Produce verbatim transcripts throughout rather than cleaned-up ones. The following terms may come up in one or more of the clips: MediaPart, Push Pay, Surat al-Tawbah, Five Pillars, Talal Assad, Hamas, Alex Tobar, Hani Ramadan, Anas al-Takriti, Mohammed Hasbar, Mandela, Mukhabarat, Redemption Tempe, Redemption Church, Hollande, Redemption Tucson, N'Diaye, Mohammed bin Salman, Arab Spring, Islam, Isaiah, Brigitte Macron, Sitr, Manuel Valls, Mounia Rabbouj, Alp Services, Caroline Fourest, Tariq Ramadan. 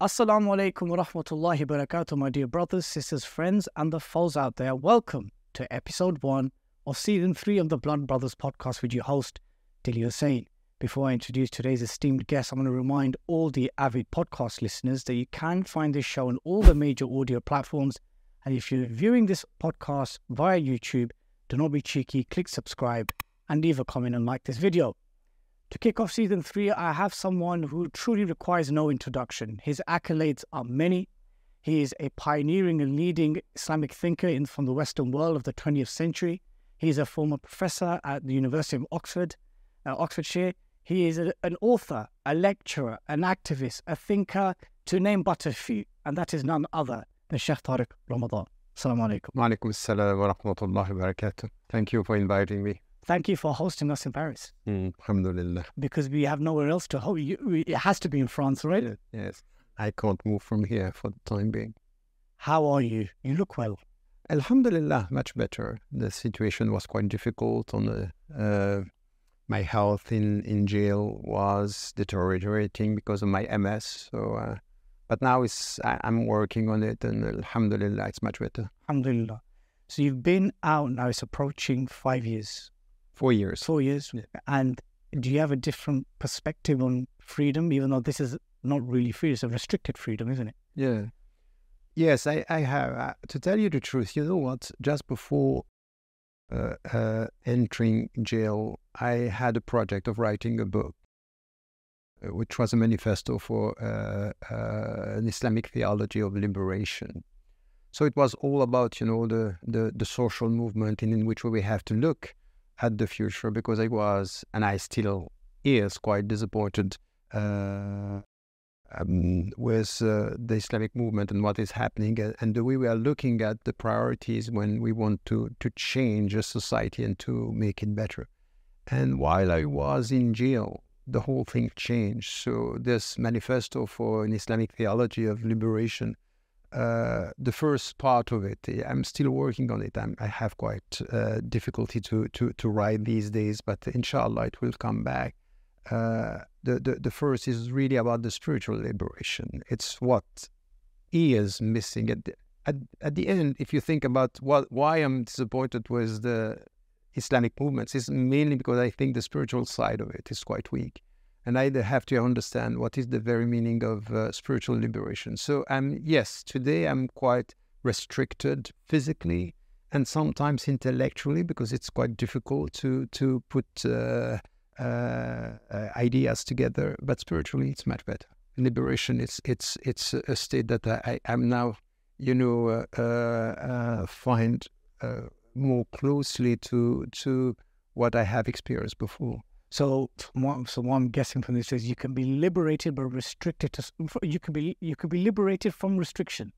Assalamu alaikum wa rahmatullahi wa barakatuh, my dear brothers, sisters, friends, and the foes out there. Welcome to episode one of season three of the Blood Brothers Podcast with your host, Dilly Hussain. Before I introduce today's esteemed guest, I'm going to remind all the avid podcast listeners that you can find this show on all the major audio platforms. And if you're viewing this podcast via YouTube, do not be cheeky, click subscribe, and leave a comment and like this video. To kick off season three, I have someone who truly requires no introduction. His accolades are many. He is a pioneering and leading Islamic thinker in, from the Western world of the twentieth century. He is a former professor at the University of Oxford, uh, Oxfordshire. He is a, an author, a lecturer, an activist, a thinker, to name but a few, and that is none other than Sheikh Tariq Ramadan. Assalamu alaikum. Wa alaikum assalam wa rahmatullahi wa barakatuh. Thank you for inviting me. Thank you for hosting us in Paris. Mm, alhamdulillah. Because we have nowhere else to host. It has to be in France, right? Yes. I can't move from here for the time being. How are you? You look well. Alhamdulillah, much better. The situation was quite difficult. On the, uh, my health in, in jail was deteriorating because of my M S. So, uh, but now it's, I, I'm working on it and alhamdulillah, it's much better. Alhamdulillah. So you've been out now, it's approaching five years. Four years. Four years. Yeah. And do you have a different perspective on freedom, even though this is not really freedom, it's a restricted freedom, isn't it? Yeah. Yes, I, I have. Uh, to tell you the truth, you know what? Just before uh, uh, entering jail, I had a project of writing a book, uh, which was a manifesto for uh, uh, an Islamic theology of liberation. So it was all about, you know, the, the, the social movement and in which we have to look at the future, because I was, and I still is, quite disappointed uh, um, with uh, the Islamic movement and what is happening, and the way we are looking at the priorities when we want to, to change a society and to make it better. And while I was in jail, the whole thing changed. So this manifesto for an Islamic theology of liberation, Uh, the first part of it, I'm still working on it. I'm, I have quite uh, difficulty to, to, to write these days, but inshallah, it will come back. Uh, the, the, the first is really about the spiritual liberation. It's what is missing. At the, at, at the end, if you think about what, why I'm disappointed with the Islamic movements, is mainly because I think the spiritual side of it is quite weak. And I have to understand what is the very meaning of uh, spiritual liberation. So, um, yes, today I'm quite restricted physically and sometimes intellectually, because it's quite difficult to, to put uh, uh, uh, ideas together. But spiritually, it's much better. Liberation, it's, it's, it's a state that I am now, you know, uh, uh, uh, find uh, more closely to, to what I have experienced before. So, so what I'm guessing from this is you can be liberated but restricted to, you can be you can be liberated from restriction.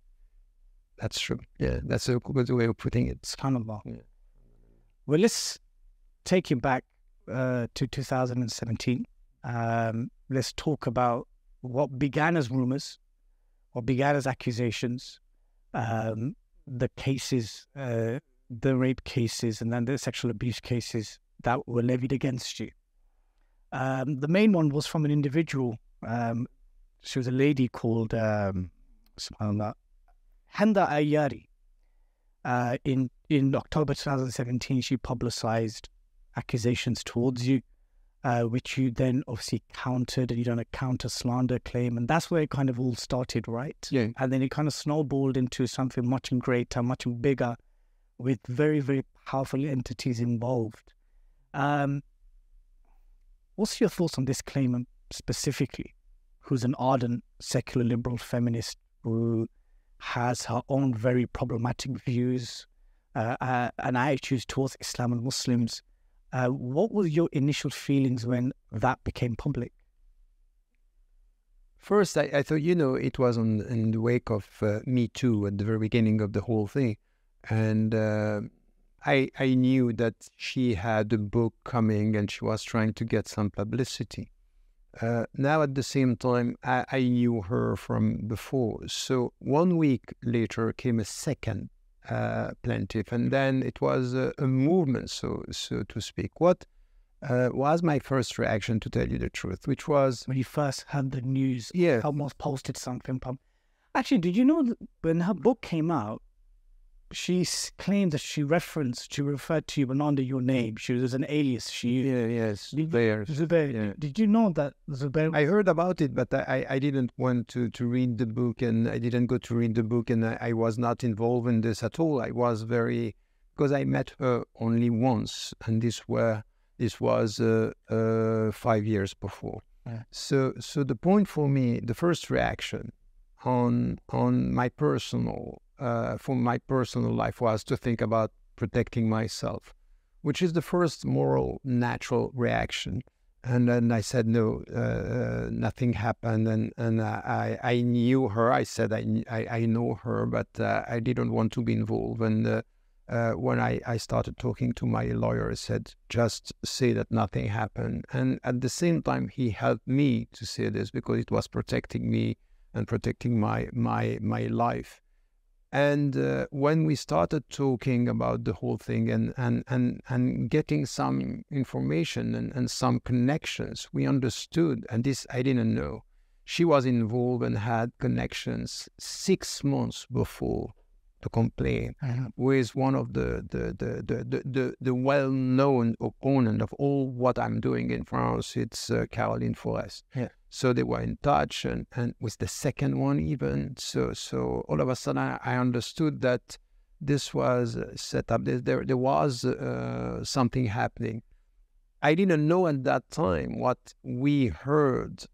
That's true. Yeah, that's a good way of putting it. SubhanAllah. Yeah. Well, let's take you back uh, to two thousand seventeen. Um, let's talk about what began as rumors, what began as accusations, um, the cases, uh, the rape cases, and then the sexual abuse cases that were levied against you. Um, the main one was from an individual. Um, she was a lady called um, Henda Ayari. Uh, in in October twenty seventeen, she publicised accusations towards you, uh, which you then obviously countered, and you done a counter slander claim, and that's where it kind of all started, right? Yeah. And then it kind of snowballed into something much greater, much bigger, with very very powerful entities involved. Um, What's your thoughts on this claimant specifically, who's an ardent secular liberal feminist who has her own very problematic views uh, uh, and attitudes towards Islam and Muslims? Uh, what were your initial feelings when that became public? First, I, I thought, you know, it was on, in the wake of uh, Me Too at the very beginning of the whole thing. And Uh, I, I knew that she had a book coming and she was trying to get some publicity. Uh, now, at the same time, I, I knew her from before. So one week later came a second uh, plaintiff. And then it was a, a movement, so so to speak. What uh, was my first reaction, to tell you the truth, which was... When you first heard the news, yeah. Almost posted something. Actually, did you know when her book came out, she claimed that she referenced, she referred to you, but not under your name. She was an alias. She used. Yeah, yes, did, Zubair. Zubair. Yeah. Did you know that Zubair? I heard about it, but I, I didn't want to, to read the book, and I didn't go to read the book, and I, I was not involved in this at all. I was very, because I met her only once, and this were this was uh, uh, five years before. Yeah. So, so the point for me, the first reaction on on my personal. Uh, for my personal life was to think about protecting myself, which is the first moral, natural reaction. And then I said, no, uh, nothing happened. And, and I, I knew her. I said, I, I, I know her, but uh, I didn't want to be involved. And uh, uh, when I, I started talking to my lawyer, I said, just say that nothing happened. And at the same time, he helped me to say this because it was protecting me and protecting my, my, my life. And uh, when we started talking about the whole thing and, and, and, and getting some information and, and some connections, we understood, and this I didn't know, she was involved and had connections six months before the complaint uh-huh. with one of the, the, the, the, the, the, the well-known opponent of all what I'm doing in France, it's uh, Caroline Fourest. Yeah. So they were in touch, and, and with the second one even. So so all of a sudden, I understood that this was set up. There, there was uh, something happening. I didn't know at that time what we heard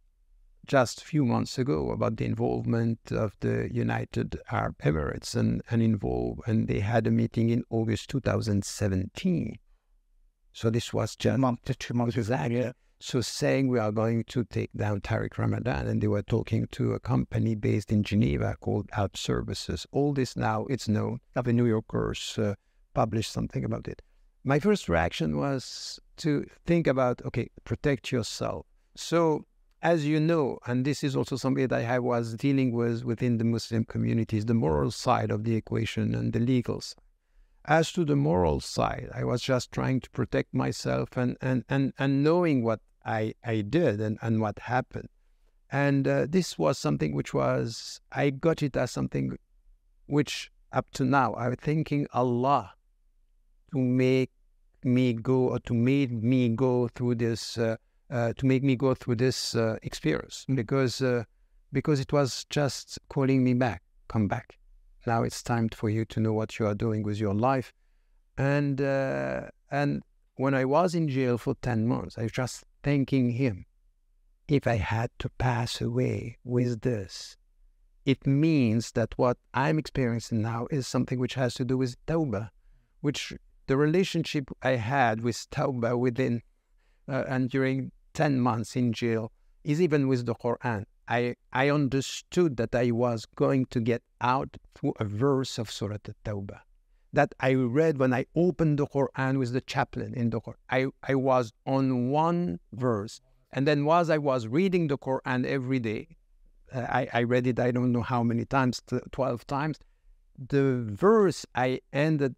just a few months ago about the involvement of the United Arab Emirates and, and involved. And they had a meeting in August two thousand seventeen. So this was just... Two months, two months exactly. Yeah. So saying we are going to take down Tariq Ramadan, and they were talking to a company based in Geneva called Alp Services. All this now, it's known. The New Yorkers uh, published something about it. My first reaction was to think about, okay, protect yourself. So as you know, and this is also something that I was dealing with within the Muslim communities, the moral side of the equation and the legal side. As to the moral side, I was just trying to protect myself and, and, and, and knowing what I, I did and, and what happened. And uh, this was something which was, I got it as something which up to now, I was thanking Allah to make me go, or to make me go through this, uh, uh, to make me go through this uh, experience because, uh, because it was just calling me back, come back. Now it's time for you to know what you are doing with your life. And, uh, and when I was in jail for ten months, I was just thanking him. If I had to pass away with this, it means that what I'm experiencing now is something which has to do with Tawbah, which the relationship I had with Tawbah within uh, and during ten months in jail is even with the Quran. I, I understood that I was going to get out through a verse of Surat al-Tawbah that I read when I opened the Quran with the chaplain in the Quran. I, I was on one verse. And then while I was reading the Quran every day, uh, I, I read it, I don't know how many times, twelve times, the verse I ended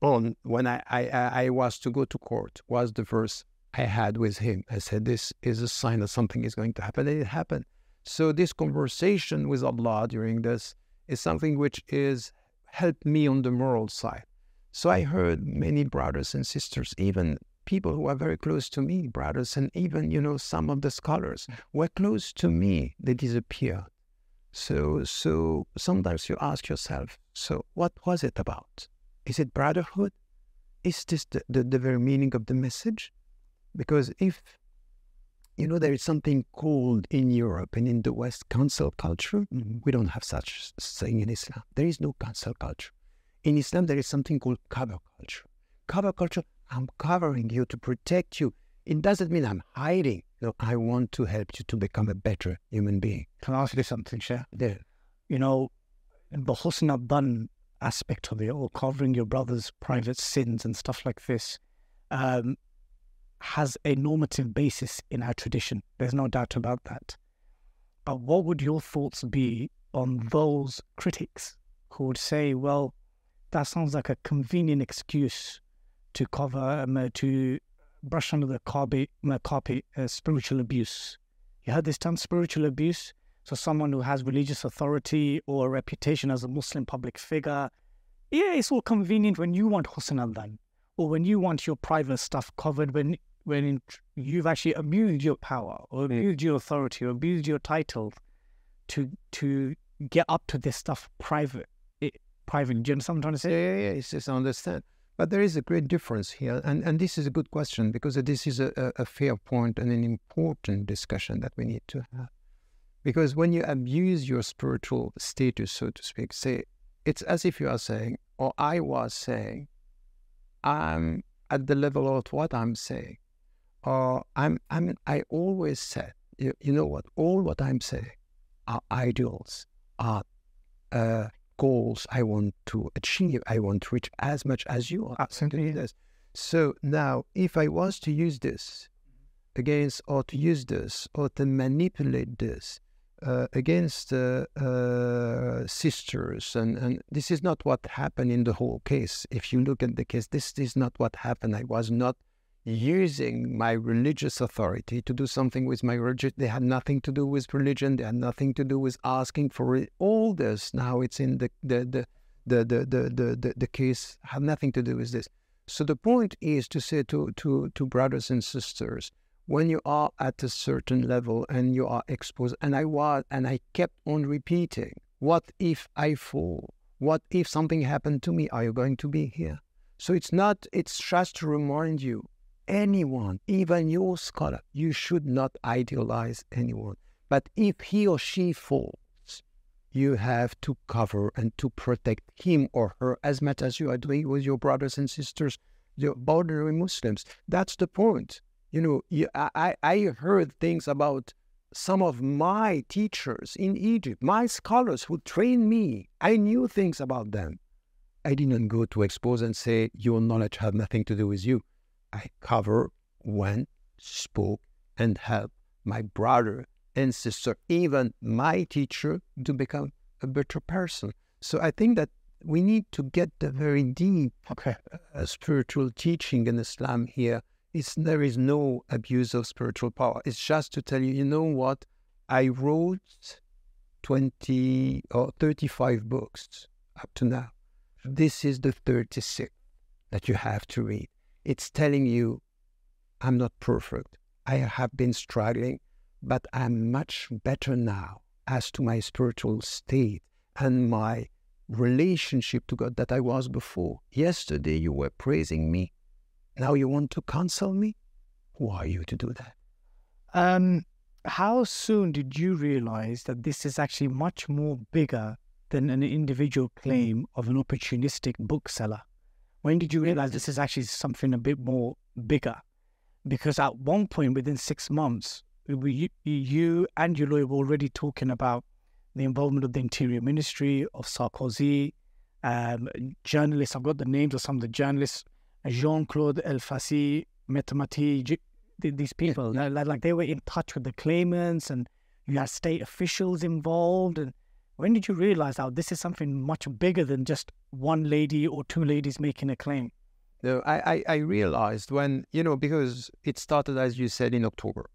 on when I, I, I was to go to court was the verse I had with him. I said, this is a sign that something is going to happen, and it happened. So this conversation with Allah during this is something which is helped me on the moral side. So I heard many brothers and sisters, even people who are very close to me, brothers, and even, you know, some of the scholars were close to me. They disappeared. So, so sometimes you ask yourself, so what was it about? Is it brotherhood? Is this the, the, the very meaning of the message? Because if you know, there is something called in Europe and in the West, cancel culture. Mm-hmm. We don't have such thing in Islam. There is no cancel culture. In Islam, there is something called cover culture. Cover culture, I'm covering you to protect you. It doesn't mean I'm hiding. No, I want to help you to become a better human being. Can I ask you something, Sheikh? Yeah. You know, the Husn al-Bann aspect of it, or covering your brother's private sins and stuff like this, um, has a normative basis in our tradition. There's no doubt about that. But what would your thoughts be on those critics who would say, well, that sounds like a convenient excuse to cover, um, to brush under the carpet, carpet uh, spiritual abuse. You heard this term, spiritual abuse? So someone who has religious authority or a reputation as a Muslim public figure. Yeah, it's all convenient when you want Hussein al-Banna, or when you want your private stuff covered, when when in, you've actually abused your power, or abused your authority, or abused your title to to get up to this stuff private. It, private, do you understand what I'm trying to say? Yeah, yeah, yeah. It's just, I understand. But there is a great difference here, and, and this is a good question, because this is a, a, a fair point and an important discussion that we need to have. Because when you abuse your spiritual status, so to speak, say, it's as if you are saying, or I was saying, I'm at the level of what I'm saying, or I'm, I mean, I always said, you, you know what, all what I'm saying are ideals, are uh, goals I want to achieve, I want to reach as much as you are. Absolutely. Yes. So now, if I was to use this against, or to use this, or to manipulate this uh, against uh, uh, sisters, and, and this is not what happened in the whole case. If you look at the case, this is not what happened. I was not using my religious authority to do something with my religion. They had nothing to do with religion. They had nothing to do with asking for it. All this now it's in the the the the the the the, the, the case had nothing to do with this. So the point is to say to to to brothers and sisters, when you are at a certain level and you are exposed, and I was, and I kept on repeating, what if I fall? What if something happened to me? Are you going to be here? So it's not, it's just to remind you, anyone, even your scholar, you should not idealize anyone. But if he or she falls, you have to cover and to protect him or her as much as you are doing with your brothers and sisters, your ordinary Muslims. That's the point. You know, you, I, I heard things about some of my teachers in Egypt, my scholars who trained me. I knew things about them. I didn't go to expose and say, your knowledge had nothing to do with you. I cover, went, spoke, and helped my brother and sister, even my teacher, to become a better person. So I think that we need to get the very deep okay. uh, spiritual teaching in Islam here. It's, there is no abuse of spiritual power. It's just to tell you, you know what? I wrote twenty or thirty-five books up to now. This is the thirty-sixth that you have to read. It's telling you, I'm not perfect. I have been struggling, but I'm much better now as to my spiritual state and my relationship to God that I was before. Yesterday you were praising me. Now you want to counsel me? Who are you to do that? Um, how soon did you realize that this is actually much more bigger than an individual claim of an opportunistic bookseller? When did you realize this is actually something a bit more bigger? Because at one point within six months, we, you and your lawyer were already talking about the involvement of the Interior Ministry, of Sarkozy, um, journalists. I've got the names of some of the journalists. Jean-Claude Elfassi, Metamati, these people, yeah. like, like they were in touch with the claimants, and you had state officials involved. And when did you realize that this is something much bigger than just one lady or two ladies making a claim? No, I, I, I realized when, you know, because it started, as you said, in October.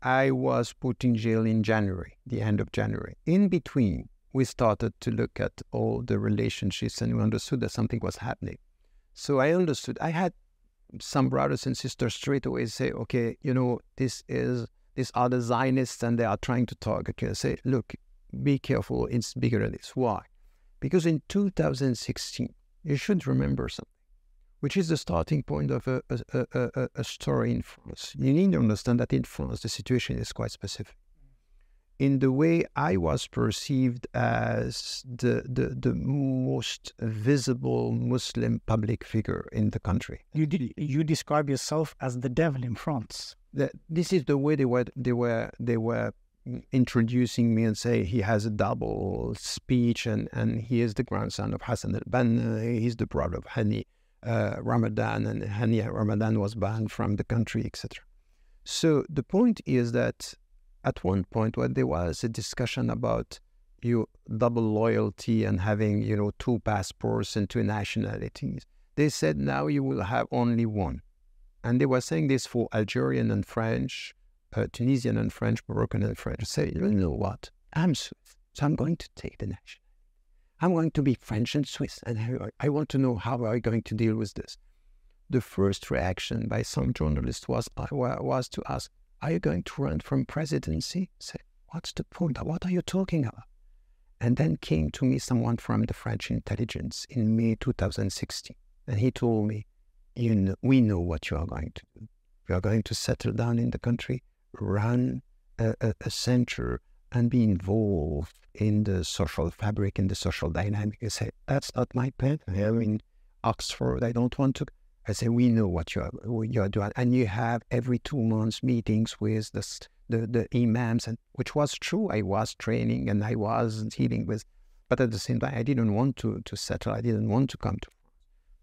I was put in jail in January, the end of January. In between, we started to look at all the relationships, and we understood that something was happening. So I understood. I had some brothers and sisters straight away say, okay, you know, this is, these are the Zionists and they are trying to target you. I say, look, be careful, it's bigger than this. Why? Because in two thousand sixteen, you should remember something, which is the starting point of a, a, a, a story in France. You need to understand that in France, the situation is quite specific. In the way I was perceived as the, the, the most visible Muslim public figure in the country. You, did, you describe yourself as the devil in France. The, this is the way they were, they, were, they were introducing me and say he has a double speech, and, and he is the grandson of Hassan al-Banna, he's the brother of Hani uh, Ramadan, and Hani Ramadan was banned from the country, et cetera. So the point is that at one point, when there was a discussion about you double loyalty and having, you know, two passports and two nationalities. They said, now you will have only one. And they were saying this for Algerian and French, uh, Tunisian and French, Moroccan and French. Say, you know what? I'm Swiss, so I'm going to take the nationality. I'm going to be French and Swiss, and I, I want to know how are we going to deal with this. The first reaction by some journalists was, was to ask, are you going to run from presidency? Say, what's the point? What are you talking about? And then came to me someone from the French intelligence in May two thousand sixteen, and he told me, you know, we know what you are going to do. You are going to settle down in the country, run a, a, a center, and be involved in the social fabric, in the social dynamic. I say, that's not my plan. I'm in Oxford. I don't want to. I say, we know what you are, what you are doing. And you have every two months meetings with the, the, the imams, and which was true. I was training and I was dealing with. But at the same time, I didn't want to, to settle. I didn't want to come to.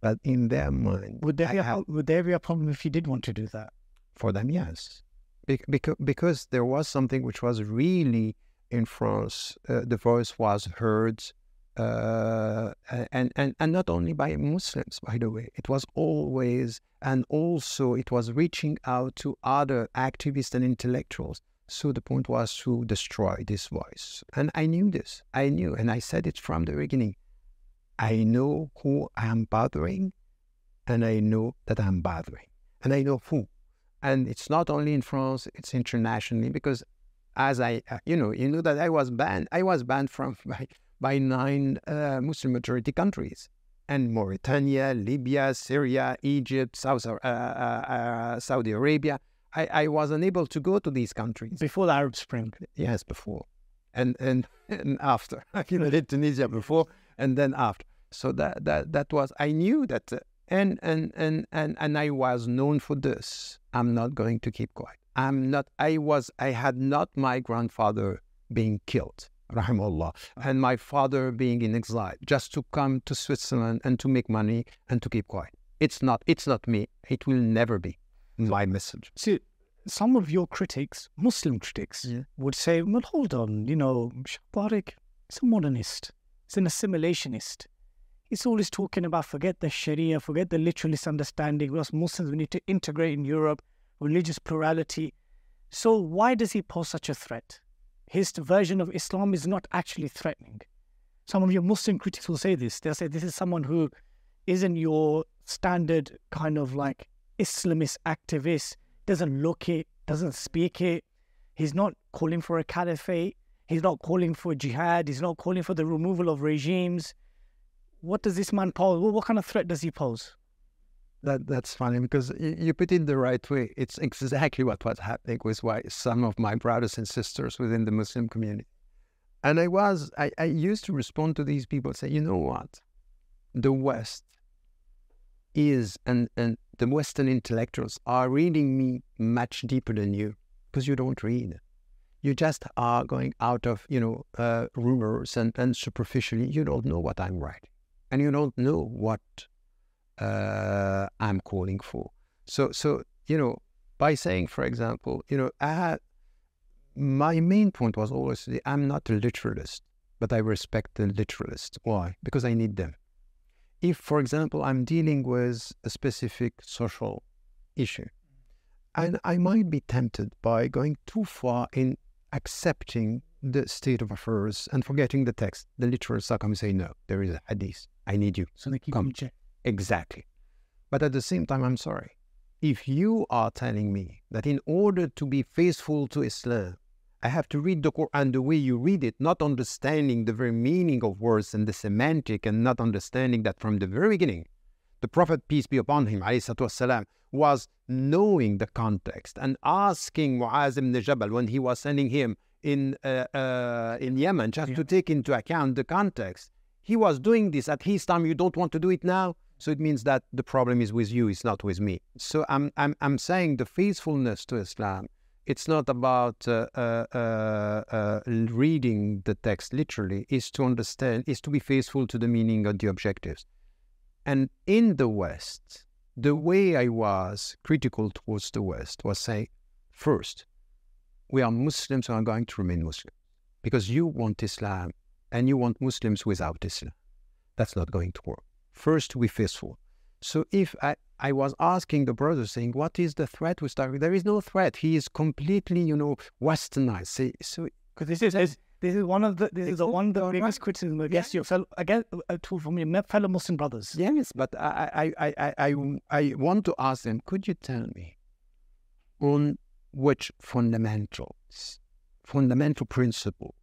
But in their mind... Would there, be a, would there be a problem if you did want to do that? For them, yes. Be because, because there was something which was really, in France, uh, the voice was heard, uh, and, and, and not only by Muslims, by the way. It was always, and also it was reaching out to other activists and intellectuals. So the point was to destroy this voice. And I knew this. I knew, and I said it from the beginning. I know who I'm bothering, and I know that I'm bothering, and I know who. And it's not only in France, it's internationally, because as I, uh, you know, you know that I was banned. I was banned from by, by nine uh, Muslim majority countries, and Mauritania, Libya, Syria, Egypt, South, uh, uh, uh, Saudi Arabia. I, I was unable to go to these countries. Before the Arab Spring. Yes, before. And, and, and after. You know, Tunisia before. And then after, so that that that was, I knew that, uh, and and and and and I was known for this. I'm not going to keep quiet. I'm not. I was. I had not my grandfather being killed, rahimahullah, and my father being in exile, just to come to Switzerland and to make money and to keep quiet. It's not. It's not me. It will never be my message. So some of your critics, Muslim critics, yeah, would say, "Well, hold on. You know, Tariq is a modernist. It's an assimilationist. It's always talking about forget the Sharia, forget the literalist understanding. We as Muslims, we need to integrate in Europe, religious plurality." So why does he pose such a threat? His version of Islam is not actually threatening. Some of your Muslim critics will say this. They'll say this is someone who isn't your standard kind of like Islamist activist, doesn't look it, doesn't speak it. He's not calling for a caliphate. He's not calling for jihad. He's not calling for the removal of regimes. What does this man pose? What kind of threat does he pose? That, that's funny, because you put it the right way. It's exactly what was happening with why some of my brothers and sisters within the Muslim community. And I was, I, I used to respond to these people and say, you know what? The West is, and, and the Western intellectuals are reading me much deeper than you, because you don't read. You just are going out of, you know, uh, rumors and, and superficially, you don't know what I'm writing. And you don't know what uh, I'm calling for. So, so you know, by saying, for example, you know, I had, my main point was always, I'm not a literalist, but I respect the literalists. Why? Because I need them. If, for example, I'm dealing with a specific social issue, and I might be tempted by going too far in accepting the state of affairs and forgetting the text. The literalists are coming and say, no, there is a hadith. I need you. So they keep in check. Exactly. But at the same time, I'm sorry. If you are telling me that in order to be faithful to Islam, I have to read the Quran the way you read it, not understanding the very meaning of words and the semantic, and not understanding that from the very beginning, the Prophet, peace be upon him, والسلام, was knowing the context and asking Muaz ibn Jabal when he was sending him in, uh, uh, in Yemen, just yeah. to take into account the context. He was doing this at his time. You don't want to do it now. So it means that the problem is with you. It's not with me. So I'm, I'm, I'm saying the faithfulness to Islam, it's not about uh, uh, uh, uh, reading the text literally. It's to understand, it's to be faithful to the meaning and the objectives. And in the West, the way I was critical towards the West was saying, first, we are Muslims and are going to remain Muslim because you want Islam and you want Muslims without Islam. That's not going to work. First, we're faithful. So if I, I was asking the brothers, saying, what is the threat with Tariq? There is no threat. He is completely, you know, westernized. So, so this is this is one of the this is the one the biggest criticism against your fellow against uh, to, from your fellow Muslim brothers. Yes, but I I, I I I I want to ask them. Could you tell me on which fundamentals, fundamental principle,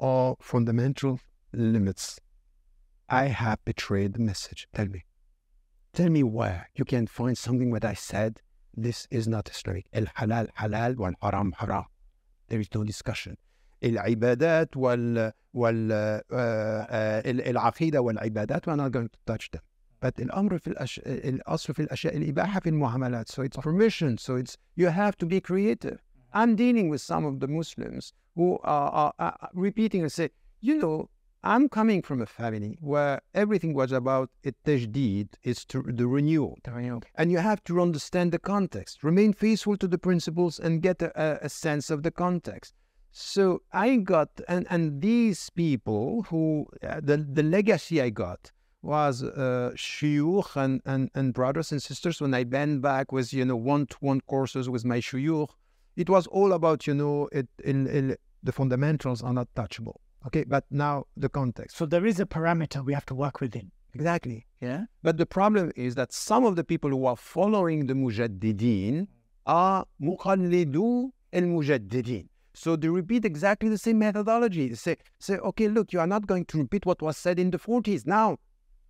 or fundamental limits I have betrayed the message? Tell me. Tell me where you can find something that I said, this is not Islamic. Al-halal, halal, wal-haram, haram. There is no discussion. Al-ibadat, al-aqidah, wal-ibadat, we're not going to touch them. But al-amr fil-asl fil-asha, al-ibaha fil-muhamalat. So it's permission, so it's, you have to be creative. I'm dealing with some of the Muslims who are, are, are repeating and say, you know, I'm coming from a family where everything was about it, tajdeed, it's to, the renewal. And you have to understand the context. Remain faithful to the principles and get a, a sense of the context. So I got, and, and these people who, uh, the, the legacy I got was uh, shuyukh and, and, and brothers and sisters. When I bent back with, you know, one-to-one courses with my shuyukh, it was all about, you know, it, in, in, the fundamentals are not touchable. Okay, but now the context. So there is a parameter we have to work within. Exactly. Yeah. But the problem is that some of the people who are following the mujaddideen are muqallidu al-mujaddideen. So they repeat exactly the same methodology. They say, say, okay, look, you are not going to repeat what was said in the forties. Now,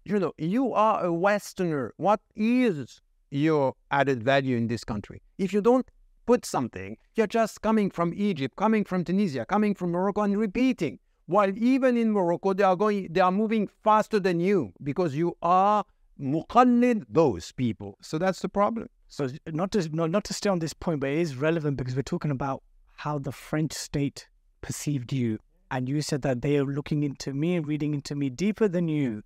you know, you are a Westerner. What is your added value in this country? If you don't put something, you're just coming from Egypt, coming from Tunisia, coming from Morocco and repeating. While even in Morocco, they are going, they are moving faster than you because you are muqallid those people. So that's the problem. So not to not, not to stay on this point, but it is relevant because we're talking about how the French state perceived you, and you said that they are looking into me and reading into me deeper than you.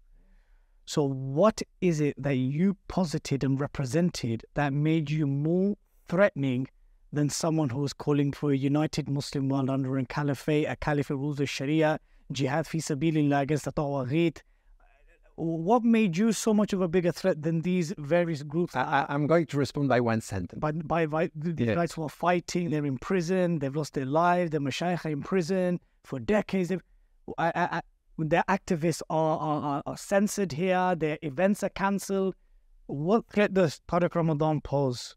So what is it that you posited and represented that made you more threatening than someone who is calling for a united Muslim world under a caliphate, a caliphate rules of Sharia, jihad fi sabilillah against the tawagheet? What made you so much of a bigger threat than these various groups? I, I'm going to respond by one sentence. By, by, by the yes. guys who are fighting, they're in prison, they've lost their lives, their mashaykh are in prison for decades. I, I, I, their activists are, are, are censored here, their events are cancelled. What threat does Tariq Ramadan pose?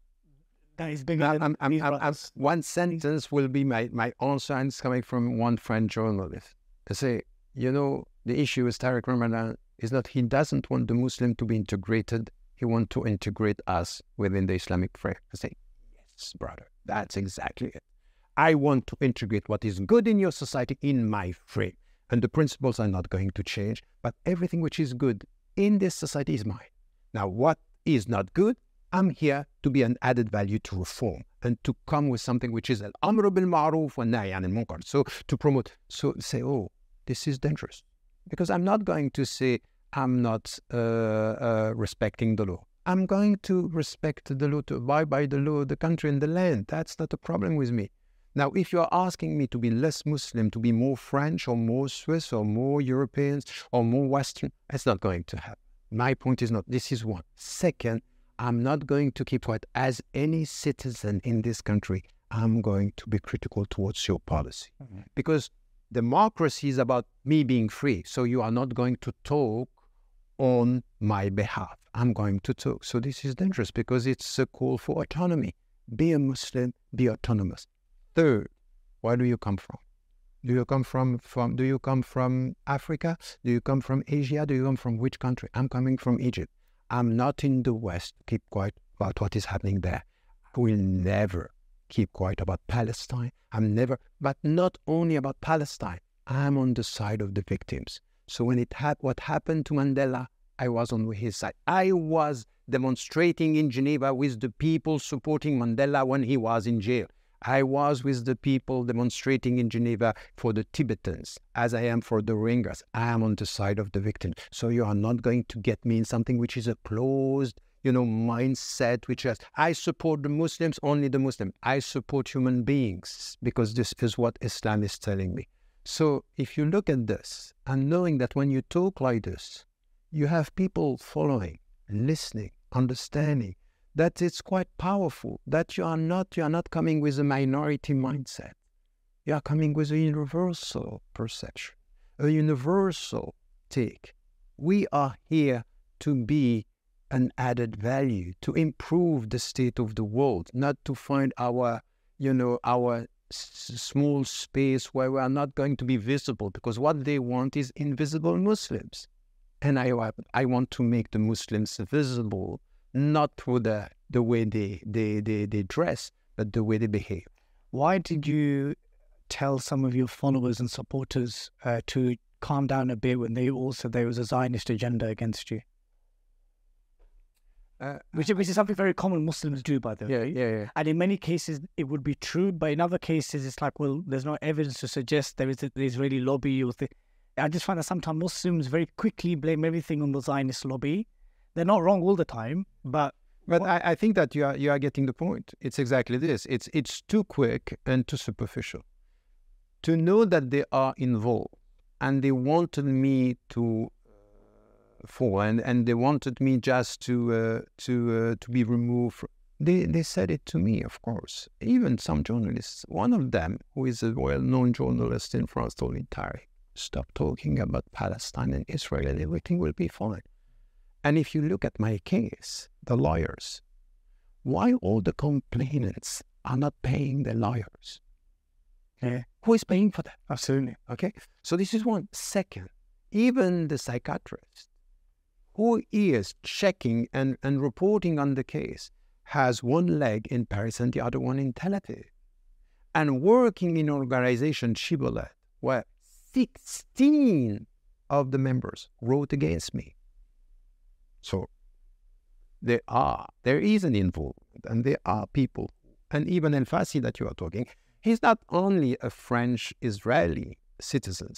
That is bigger now, than I'm, I'm, I'm, one sentence will be my, my answer, and it's coming from one French journalist. They say, you know, the issue with Tariq Ramadan is that he doesn't want the Muslim to be integrated. He wants to integrate us within the Islamic frame. I say, yes, brother, that's exactly it. I want to integrate what is good in your society in my frame. And the principles are not going to change, but everything which is good in this society is mine. Now, what is not good? I'm here to be an added value to reform and to come with something which is al-amr bil-ma'ruf wa nahy anil munkar. So to promote, so say, oh, this is dangerous. Because I'm not going to say I'm not uh, uh, respecting the law. I'm going to respect the law, to abide by the law of the country and the land. That's not a problem with me. Now, if you are asking me to be less Muslim, to be more French or more Swiss or more Europeans or more Western, it's not going to happen. My point is not, this is one. Second, I'm not going to keep quiet. As any citizen in this country, I'm going to be critical towards your policy. Mm-hmm. Because democracy is about me being free. So you are not going to talk on my behalf. I'm going to talk. So this is dangerous because it's a call for autonomy. Be a Muslim, be autonomous. Third, where do you come from? Do you come from, from, do you come from Africa? Do you come from Asia? Do you come from which country? I'm coming from Egypt. I'm not in the West. Keep quiet about what is happening there. I will never keep quiet about Palestine. I'm never, but not only about Palestine. I'm on the side of the victims. So when it happened, what happened to Mandela, I was on his side. I was demonstrating in Geneva with the people supporting Mandela when he was in jail. I was with the people demonstrating in Geneva for the Tibetans, as I am for the Rohingyas. I am on the side of the victims. So you are not going to get me in something which is a closed, you know, mindset, which is, I support the Muslims, only the Muslim. I support human beings, because this is what Islam is telling me. So if you look at this, and knowing that when you talk like this, you have people following, listening, understanding, that it's quite powerful, that you are not, you are not coming with a minority mindset. You are coming with a universal perception, a universal take. We are here to be an added value, to improve the state of the world, not to find our, you know, our small space where we are not going to be visible, because what they want is invisible Muslims. And I, I want to make the Muslims visible, not through the, the way they, they, they, they dress, but the way they behave. Why did you tell some of your followers and supporters uh, to calm down a bit when they all said there was a Zionist agenda against you? Uh, which, which is something very common Muslims do, by the way. Yeah, yeah, yeah. And in many cases, it would be true, but in other cases, it's like, well, there's no evidence to suggest there is the Israeli lobby. Or the... I just find that sometimes Muslims very quickly blame everything on the Zionist lobby. They're not wrong all the time, but... But I, I think that you are, you are getting the point. It's exactly this. It's, it's too quick and too superficial. To know that they are involved, and they wanted me to... for and and they wanted me just to uh, to uh, to be removed from. They they said it to me, of course. Even some journalists. One of them, who is a well-known journalist in France, told me, Tariq, stop talking about Palestine and Israel, and everything will be fine. And if you look at my case, the lawyers, why all the complainants are not paying the lawyers? Yeah. Who is paying for that? Absolutely. Okay. So this is one. Second, even the psychiatrist who is checking and, and reporting on the case has one leg in Paris and the other one in Tel Aviv. And working in organization Shibboleth, where sixteen of the members wrote against me. So there are, there is an involvement, and there are people. And even Elfassi that you are talking, he's not only a French-Israeli citizen.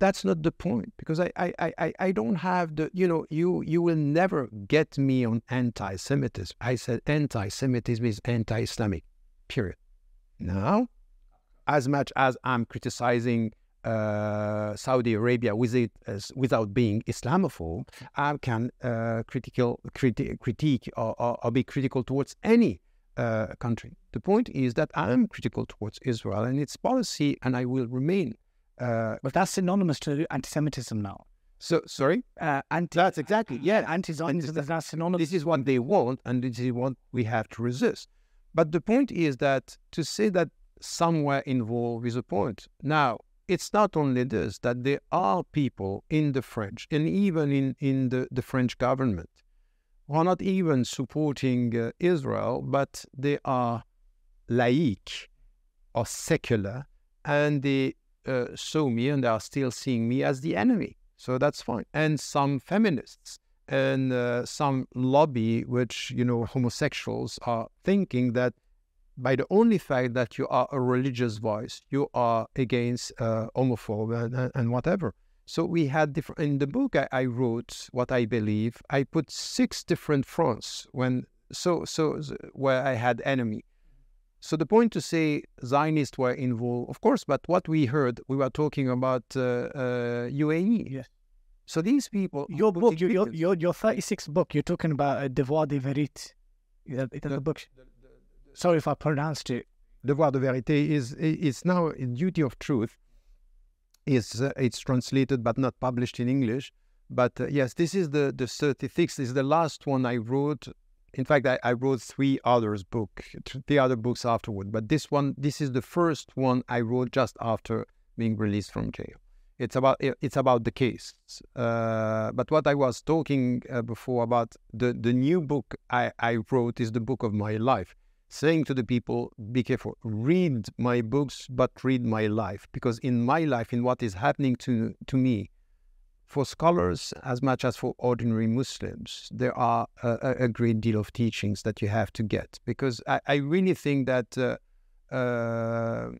That's not the point, because I, I, I, I don't have the, you know, you, you will never get me on anti-Semitism. I said anti-Semitism is anti-Islamic, period. Now, as much as I'm criticizing uh, Saudi Arabia with it, uh, without being Islamophobe, I can uh, critical, criti critique or, or, or be critical towards any uh, country. The point is that I'm critical towards Israel and its policy, and I will remain. Uh, but that's synonymous to anti-Semitism now. So sorry, uh, anti that's exactly yeah. Anti-Zionism is now synonymous. This is what they want, and this is what we have to resist. But the point is that to say that somewhere involved is a point. Now it's not only this that there are people in the French and even in in the the French government who are not even supporting uh, Israel, but they are laïc or secular, and they. Uh, saw me and they are still seeing me as the enemy. So that's fine. And some feminists and uh, some lobby, which, you know, homosexuals are thinking that by the only fact that you are a religious voice, you are against uh, homophobia and, and whatever. So we had different, in the book I, I wrote what I believe, I put six different fronts when, so, so where I had enemy. So the point to say Zionists were involved, of course, but what we heard, we were talking about uh, uh, U A E. Yes. So these people... Your book, your, your, your, your thirty-sixth book, you're talking about uh, Devoir de Vérité. That, that's the, the book. The, the, the, Sorry if I pronounced it. Devoir de Vérité is it's now Duty of Truth. It's, uh, it's translated but not published in English. But uh, yes, this is the, the thirty-sixth. Is the last one I wrote. In fact, I, I wrote three others book, the other books afterward. But this one, this is the first one I wrote just after being released from jail. It's about it's about the case. Uh, but what I was talking uh, before about the the new book I, I wrote is the book of my life, saying to the people, be careful, read my books, but read my life, because in my life, in what is happening to to me. For scholars, as much as for ordinary Muslims, there are a, a great deal of teachings that you have to get. Because I, I really think that uh, uh,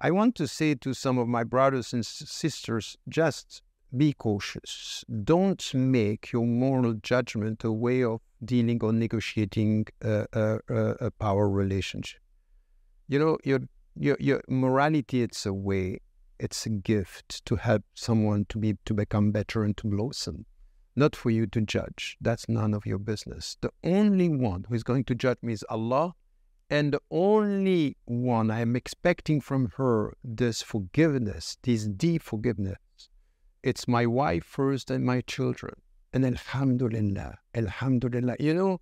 I want to say to some of my brothers and sisters, just be cautious. Don't make your moral judgment a way of dealing or negotiating a, a, a power relationship. You know, your, your, your morality, it's a way. it's a gift to help someone to be to become better and to blossom, not for you to judge. That's none of your business. The only one who is going to judge me is Allah, and the only one I am expecting from her this forgiveness, this deep forgiveness, it's my wife first and my children. And alhamdulillah, alhamdulillah. You know,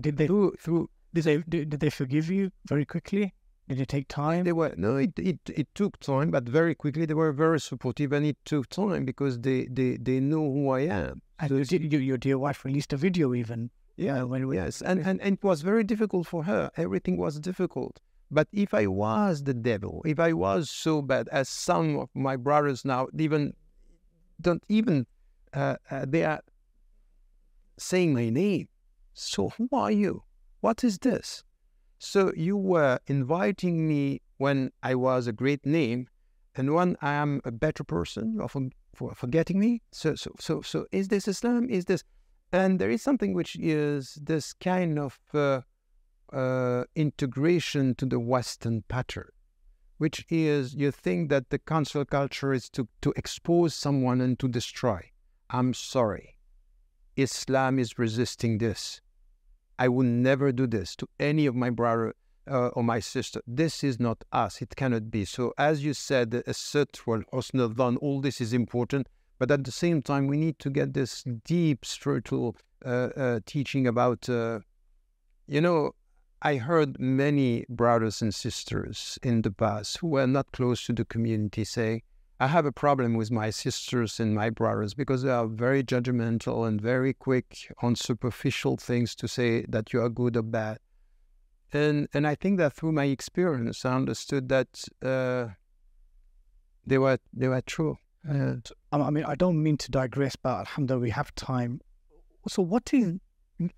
did they through, through did they did they forgive you very quickly? Did it take time? They were no, it, it it took time, but very quickly they were very supportive, and it took time because they they, they know who I am. And so did you, your dear wife released a video even. Yeah, uh, when we, yes, and, and and it was very difficult for her. Everything was difficult. But if I was the devil, if I was so bad, as some of my brothers now even don't even uh, uh, they are saying my name. So who are you? What is this? So you were inviting me when I was a great name, and when I am a better person, you are for, for forgetting me. So, so, so, so, is this Islam? Is this? And there is something which is this kind of uh, uh, integration to the Western pattern, which is you think that the cancel culture is to to expose someone and to destroy. I'm sorry, Islam is resisting this. I would never do this to any of my brother uh, or my sister. This is not us. It cannot be. So as you said, asat wal husn al-dhann, all this is important. But at the same time, we need to get this deep spiritual uh, uh, teaching about, uh, you know, I heard many brothers and sisters in the past who were not close to the community say, I have a problem with my sisters and my brothers because they are very judgmental and very quick on superficial things to say that you are good or bad. And and I think that through my experience, I understood that uh, they were they were true. And I mean, I don't mean to digress, but alhamdulillah, we have time. So what is,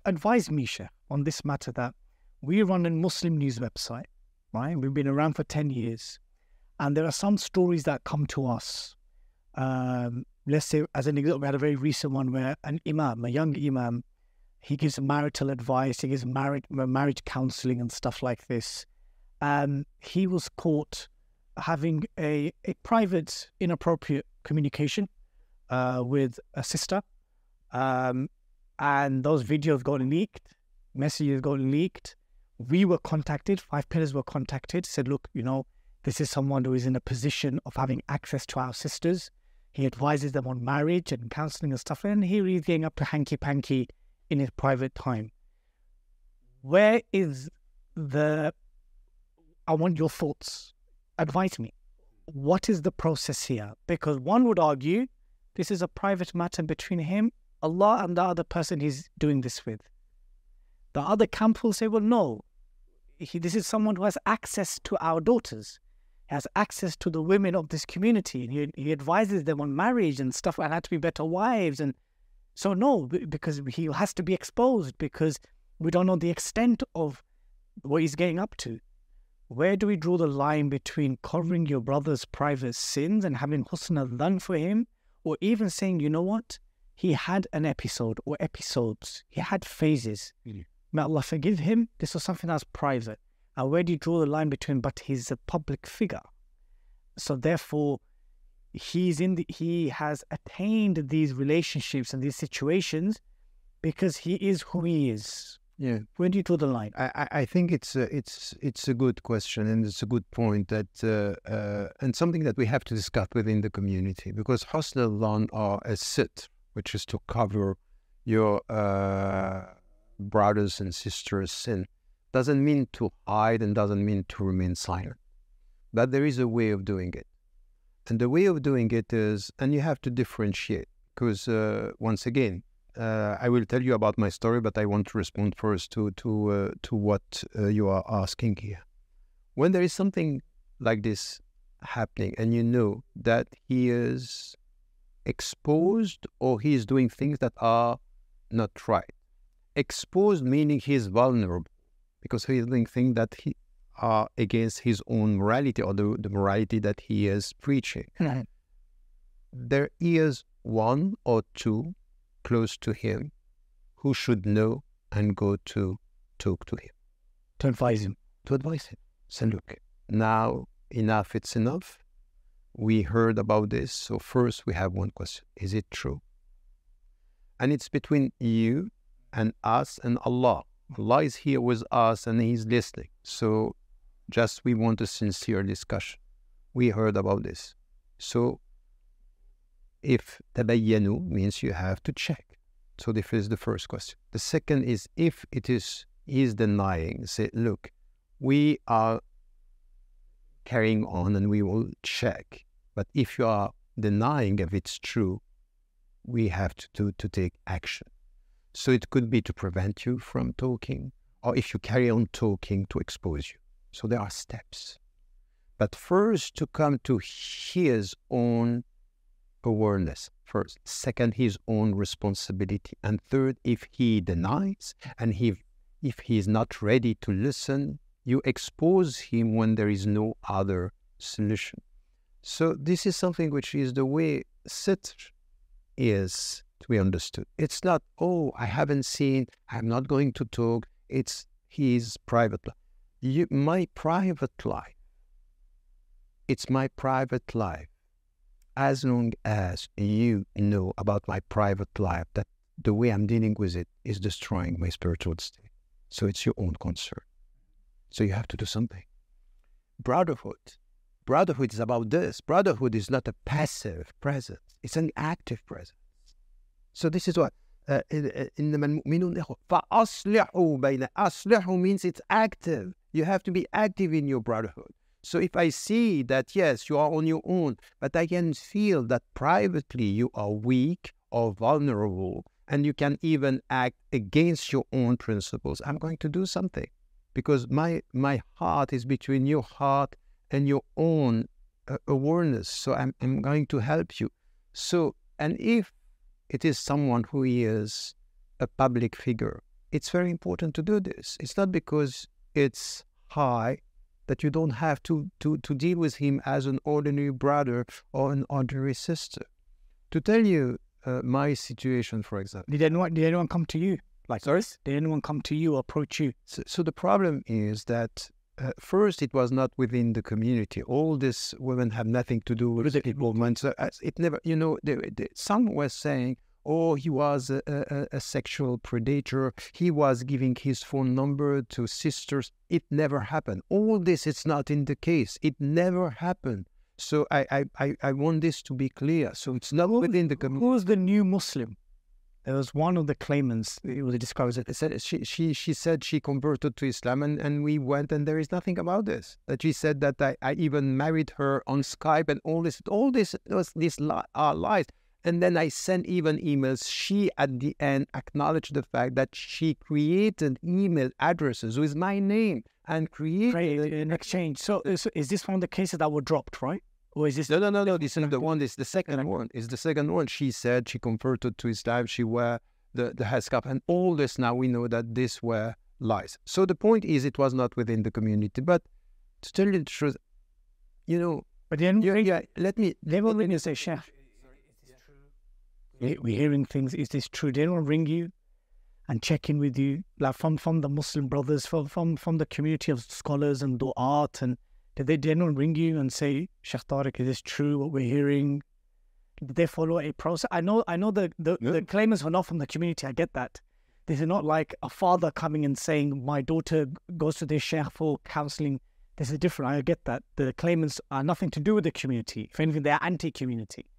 advise Misha on this matter that we run a Muslim news website, right? We've been around for ten years. And there are some stories that come to us. Um, let's say, as an example, we had a very recent one where an imam, a young imam, he gives marital advice, he gives marriage, marriage counseling and stuff like this. Um, he was caught having a, a private, inappropriate communication uh, with a sister. Um, and those videos got leaked, messages got leaked. We were contacted, Five Pillars were contacted, said, look, you know, this is someone who is in a position of having access to our sisters. He advises them on marriage and counseling and stuff. And here he's getting up to hanky-panky in his private time. Where is the... I want your thoughts. Advise me. What is the process here? Because one would argue this is a private matter between him, Allah, and the other person he's doing this with. The other camp will say, well, no. He, this is someone who has access to our daughters. Has access to the women of this community, and he, he advises them on marriage and stuff and how to be better wives. And so no, because he has to be exposed because we don't know the extent of what he's getting up to. Where do we draw the line between covering your brother's private sins and having husn al-dhann for him, or even saying, you know what, he had an episode or episodes, he had phases. Mm-hmm. May Allah forgive him. This was something that's private. And where do you draw the line between, but he's a public figure. So therefore, he's in the, he has attained these relationships and these situations because he is who he is. Yeah. Where do you draw the line? I, I think it's a, it's, it's a good question, and it's a good point that uh, uh, and something that we have to discuss within the community, because husn al-dhann are a sit, which is to cover your uh, brothers and sisters' sin. Doesn't mean to hide and doesn't mean to remain silent. But there is a way of doing it. And the way of doing it is, and you have to differentiate, because uh, once again, uh, I will tell you about my story, but I want to respond first to, to, uh, to what uh, you are asking here. When there is something like this happening and you know that he is exposed or he is doing things that are not right. Exposed meaning he is vulnerable, because he is doing things that he are against his own morality or the, the morality that he is preaching. Mm-hmm. There is one or two close to him who should know and go to talk to him. To advise him. To advise him. Say, look, now enough, it's enough. we heard about this. So first we have one question. Is it true? And it's between you and us and Allah. Allah is here with us and He's listening. So just we want a sincere discussion. We heard about this. So if tabayyanu means you have to check. So this is the first question. The second is, if it is he is denying, say, look, we are carrying on and we will check. But if you are denying if it's true, we have to, to, to take action. So it could be to prevent you from talking, or if you carry on talking, to expose you. So there are steps. But first, to come to his own awareness first. Second, his own responsibility. And third, if he denies and he, if he is not ready to listen, you expose him when there is no other solution. So this is something which is the way Sitr is to be understood. It's not, oh, I haven't seen, I'm not going to talk. It's his private life. You, my private life. It's my private life. As long as you know about my private life, that the way I'm dealing with it is destroying my spiritual state. So it's your own concern. So you have to do something. Brotherhood. Brotherhood is about this. Brotherhood is not a passive presence. It's an active presence. So this is what uh, means. It's active. You have to be active in your brotherhood. So if I see that, yes, you are on your own, but I can feel that privately you are weak or vulnerable, and you can even act against your own principles, I'm going to do something. Because my, my heart is between your heart and your own uh, awareness. So I'm, I'm going to help you. So, and if it is someone who is a public figure, it's very important to do this. It's not because it's high that you don't have to, to, to deal with him as an ordinary brother or an ordinary sister. To tell you uh, my situation, for example. Did anyone, did anyone come to you? Like, sorry? Did anyone come to you or approach you? So, so the problem is that uh, first it was not within the community. All these women have nothing to do with the movement. So it never, you know, they, they, some were saying, oh, he was a, a, a sexual predator. He was giving his phone number to sisters. It never happened. All this, it's not in the case. It never happened. So I, I, I, I want this to be clear. So it's not who, within the community. Who was the new Muslim? There was one of the claimants, it was described as said, she, she, she said she converted to Islam, and, and we went, and there is nothing about this. That she said that I, I even married her on Skype and all this. All this was these li- are lies. And then I sent even emails. She, at the end, acknowledged the fact that she created email addresses with my name and created an exchange. So, so is this one of the cases that were dropped, right? Or is this no, no, no, no. This is the one. This is the second one. Is the second one. She said she converted to Islam. She wore the the hijab, and all this. Now we know that these were lies. So the point is, it was not within the community. But to tell you the truth, you know. But then, yeah, yeah. Let me. They will let me say, Sheikh. We're hearing things. Is this true? Did anyone ring you and check in with you, like from from the Muslim brothers, from from from the community of scholars and du'at, and. Did, they, did anyone ring you and say, Sheikh Tariq, is this true, what we're hearing? Did they follow a process? I know I know the, the, yeah. the claimants were not from the community. I get that. This is not like a father coming and saying, my daughter goes to this sheikh for counselling. This is different. I get that. The claimants are nothing to do with the community. If anything, they are anti-community.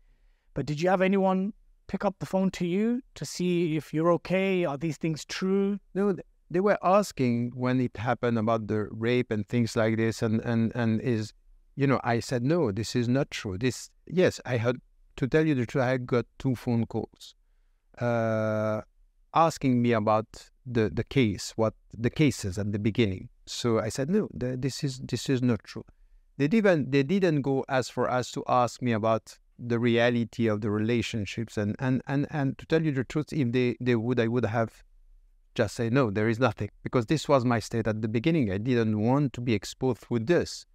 But did you have anyone pick up the phone to you to see if you're okay? Are these things true? No, th- They were asking when it happened about the rape and things like this, and, and, and is, you know, I said, no, this is not true. This, yes, I had, to tell you the truth, I got two phone calls uh, asking me about the, the case, what the cases at the beginning. So I said, no, the, this is this is not true. They didn't, they didn't go as far as to ask me about the reality of the relationships, and, and, and, and to tell you the truth, if they, they would, I would have just say, no, there is nothing, because this was my state at the beginning. I didn't want to be exposed with this.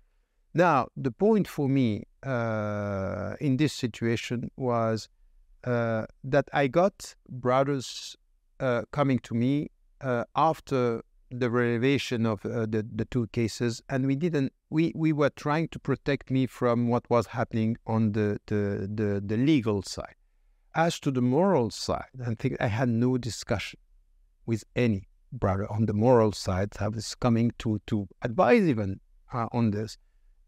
Now, the point for me uh, in this situation was uh, that I got brothers uh, coming to me uh, after the relation of uh, the, the two cases, and we didn't, we, we were trying to protect me from what was happening on the, the, the, the legal side. As to the moral side, I think I had no discussion with any brother on the moral side. I was coming to, to advise even uh, on this.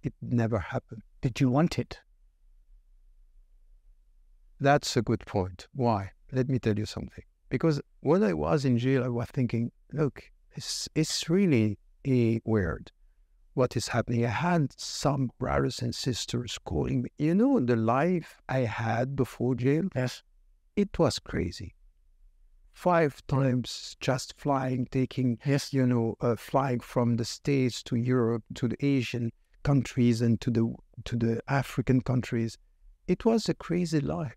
It never happened. Did you want it? That's a good point. Why? Let me tell you something. Because when I was in jail, I was thinking, look, It's, it's really a weird what is happening. I had some brothers and sisters calling me. You know, the life I had before jail? Yes. It was crazy. Five times just flying, taking, yes. you know, uh, flying from the States to Europe, to the Asian countries and to the, to the African countries. It was a crazy life.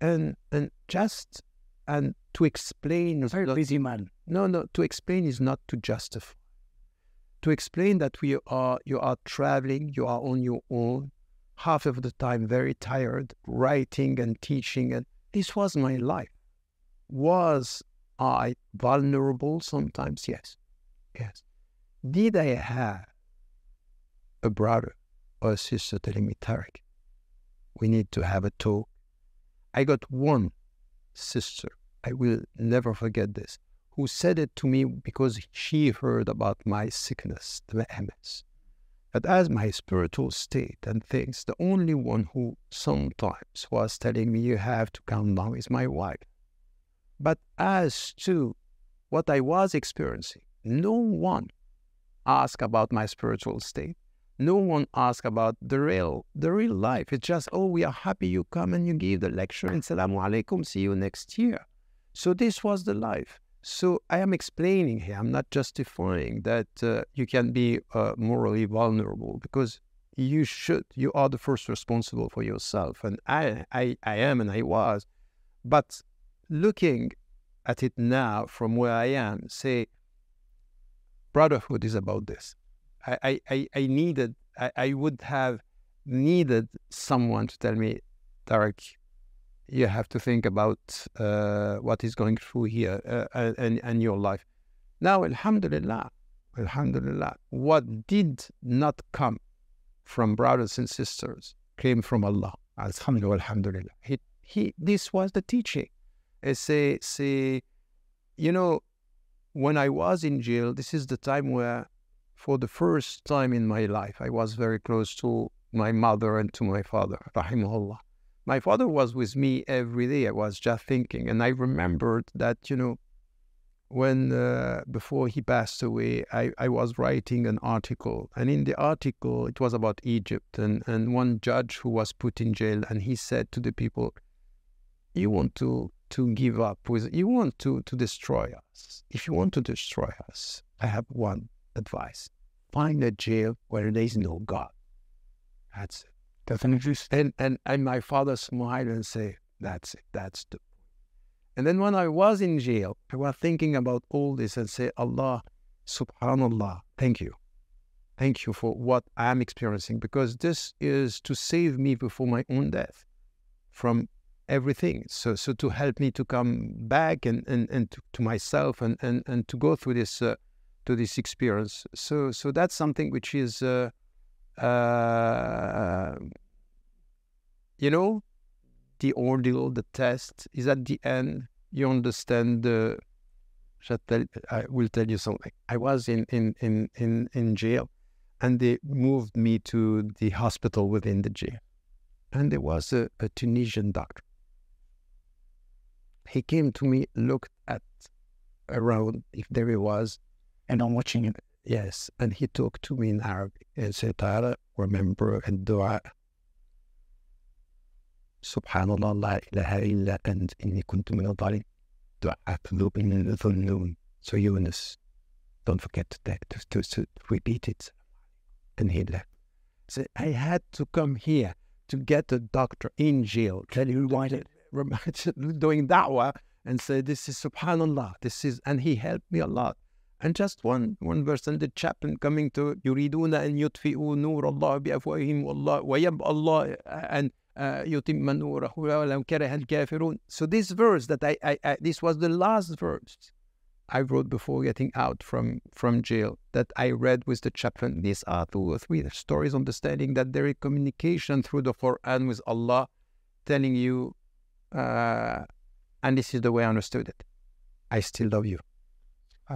And, and just... And to explain... A very busy man. No, no, to explain is not to justify. To explain that we are, you are traveling, you are on your own, half of the time very tired, writing and teaching. And this was my life. Was I vulnerable sometimes? Yes, yes. Did I have a brother or a sister telling me, Tariq, we need to have a talk? I got one sister, I will never forget this, who said it to me because she heard about my sickness, the M S. But as my spiritual state and things, the only one who sometimes was telling me you have to calm down is my wife. But as to what I was experiencing, no one asked about my spiritual state. No one asked about the real, the real life. It's just, oh, we are happy you come and you give the lecture and salamu alaikum, see you next year. So this was the life. So I am explaining here, I'm not justifying that uh, you can be uh, morally vulnerable, because you should, you are the first responsible for yourself. And I, I, I am and I was. But looking at it now from where I am, say, brotherhood is about this. I, I, I needed, I, I would have needed someone to tell me, Tariq, you have to think about uh, what is going through here uh, and, and your life. Now, alhamdulillah, alhamdulillah, what did not come from brothers and sisters came from Allah. Alhamdulillah, alhamdulillah. He, he, this was the teaching. I say, say, you know, when I was in jail, this is the time where for the first time in my life, I was very close to my mother and to my father, rahimahullah. My father was with me every day. I was just thinking. And I remembered that, you know, when, uh, before he passed away, I, I was writing an article. And in the article, it was about Egypt. And, and one judge who was put in jail, and he said to the people, you want to, to give up, with, you want to, to destroy us. If you want to destroy us, I have one advice. Find a jail where there is no God. That's it. Definitely. And, and, and my father smiled and said, that's it. That's the point. And then when I was in jail, I was thinking about all this and say, Allah, subhanallah, thank you. Thank you for what I'm experiencing, because this is to save me before my own death from everything. So, so to help me to come back and, and, and to, to myself and, and, and to go through this uh, to this experience. So so that's something which is, uh, uh, you know, the ordeal, the test is at the end, you understand the, I will tell you something. I was in, in, in, in, in jail and they moved me to the hospital within the jail. And there was a, a Tunisian doctor. He came to me, looked at around if there was, and I'm watching it. Yes. And he talked to me in Arabic and said, Tariq, remember and dua. Subhanallah, la ilaha illa ant inni kuntu min al-dhalim. Dua athlubin al-dhunnun. So Yunus, don't forget to, to, to repeat it. And he left. So I had to come here to get a doctor in jail. Tell you why did doing da'wah and say, this is subhanallah. This is, and he helped me a lot. And just one, one verse, and the chaplain coming to yuriduna and yutfi'u nur Allah bi afwahihim wallah wa yab Allah and yutimma nurahu wa lam karaha al kafirun. So this verse that I, I, I, this was the last verse I wrote before getting out from, from jail that I read with the chaplain. These are two or three stories, understanding that there is communication through the Quran with Allah telling you, uh, and this is the way I understood it. I still love you.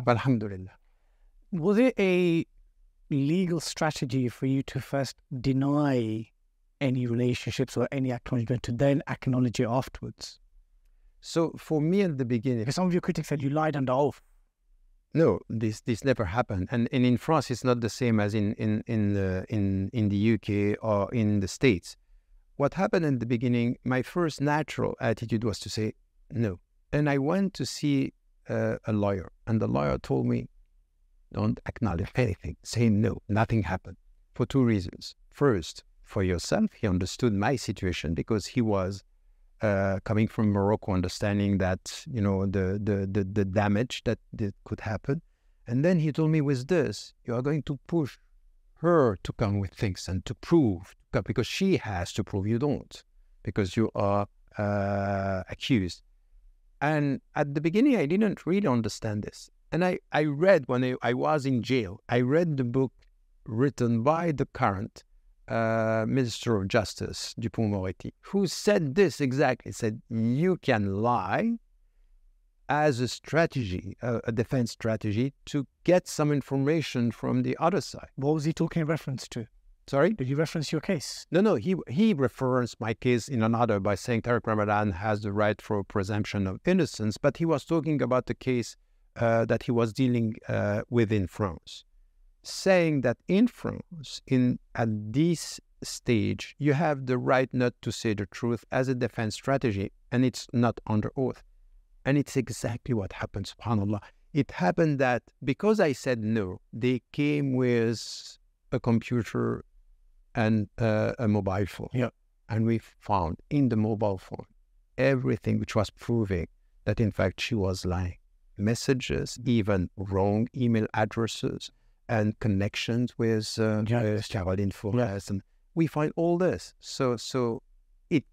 Alhamdulillah. Was it a legal strategy for you to first deny any relationships or any acknowledgement to then acknowledge it afterwards? So for me at the beginning... Because some of your critics said you lied under oath. No, this this never happened. And, and in France, it's not the same as in, in, in, the, in, in the U K or in the States. What happened in the beginning, my first natural attitude was to say no. And I went to see uh, a lawyer. And the lawyer told me, don't acknowledge anything. Say no. Nothing happened. For two reasons. First, for yourself, he understood my situation because he was uh, coming from Morocco, understanding that, you know, the, the, the, the damage that, that could happen. And then he told me, with this, you are going to push her to come with things and to prove, because she has to prove you don't, because you are uh, accused. And at the beginning, I didn't really understand this. And I, I read, when I, I was in jail, I read the book written by the current Uh, Minister of Justice, Dupont Moretti, who said this exactly, said, you can lie as a strategy, a, a defense strategy, to get some information from the other side. What was he talking in reference to? Sorry? Did you reference your case? No, no, he he referenced my case in another by saying Tariq Ramadan has the right for presumption of innocence, but he was talking about the case uh, that he was dealing uh, with in France, saying that in France, in at this stage, you have the right not to say the truth as a defense strategy, and it's not under oath. And it's exactly what happened, subhanAllah. It happened that because I said no, they came with a computer and uh, a mobile phone. Yeah. And we found in the mobile phone everything which was proving that, in fact, she was lying. Messages, even wrong email addresses, and connections with uh, yes. uh, Caroline Fourest, yes. And we find all this. So, so it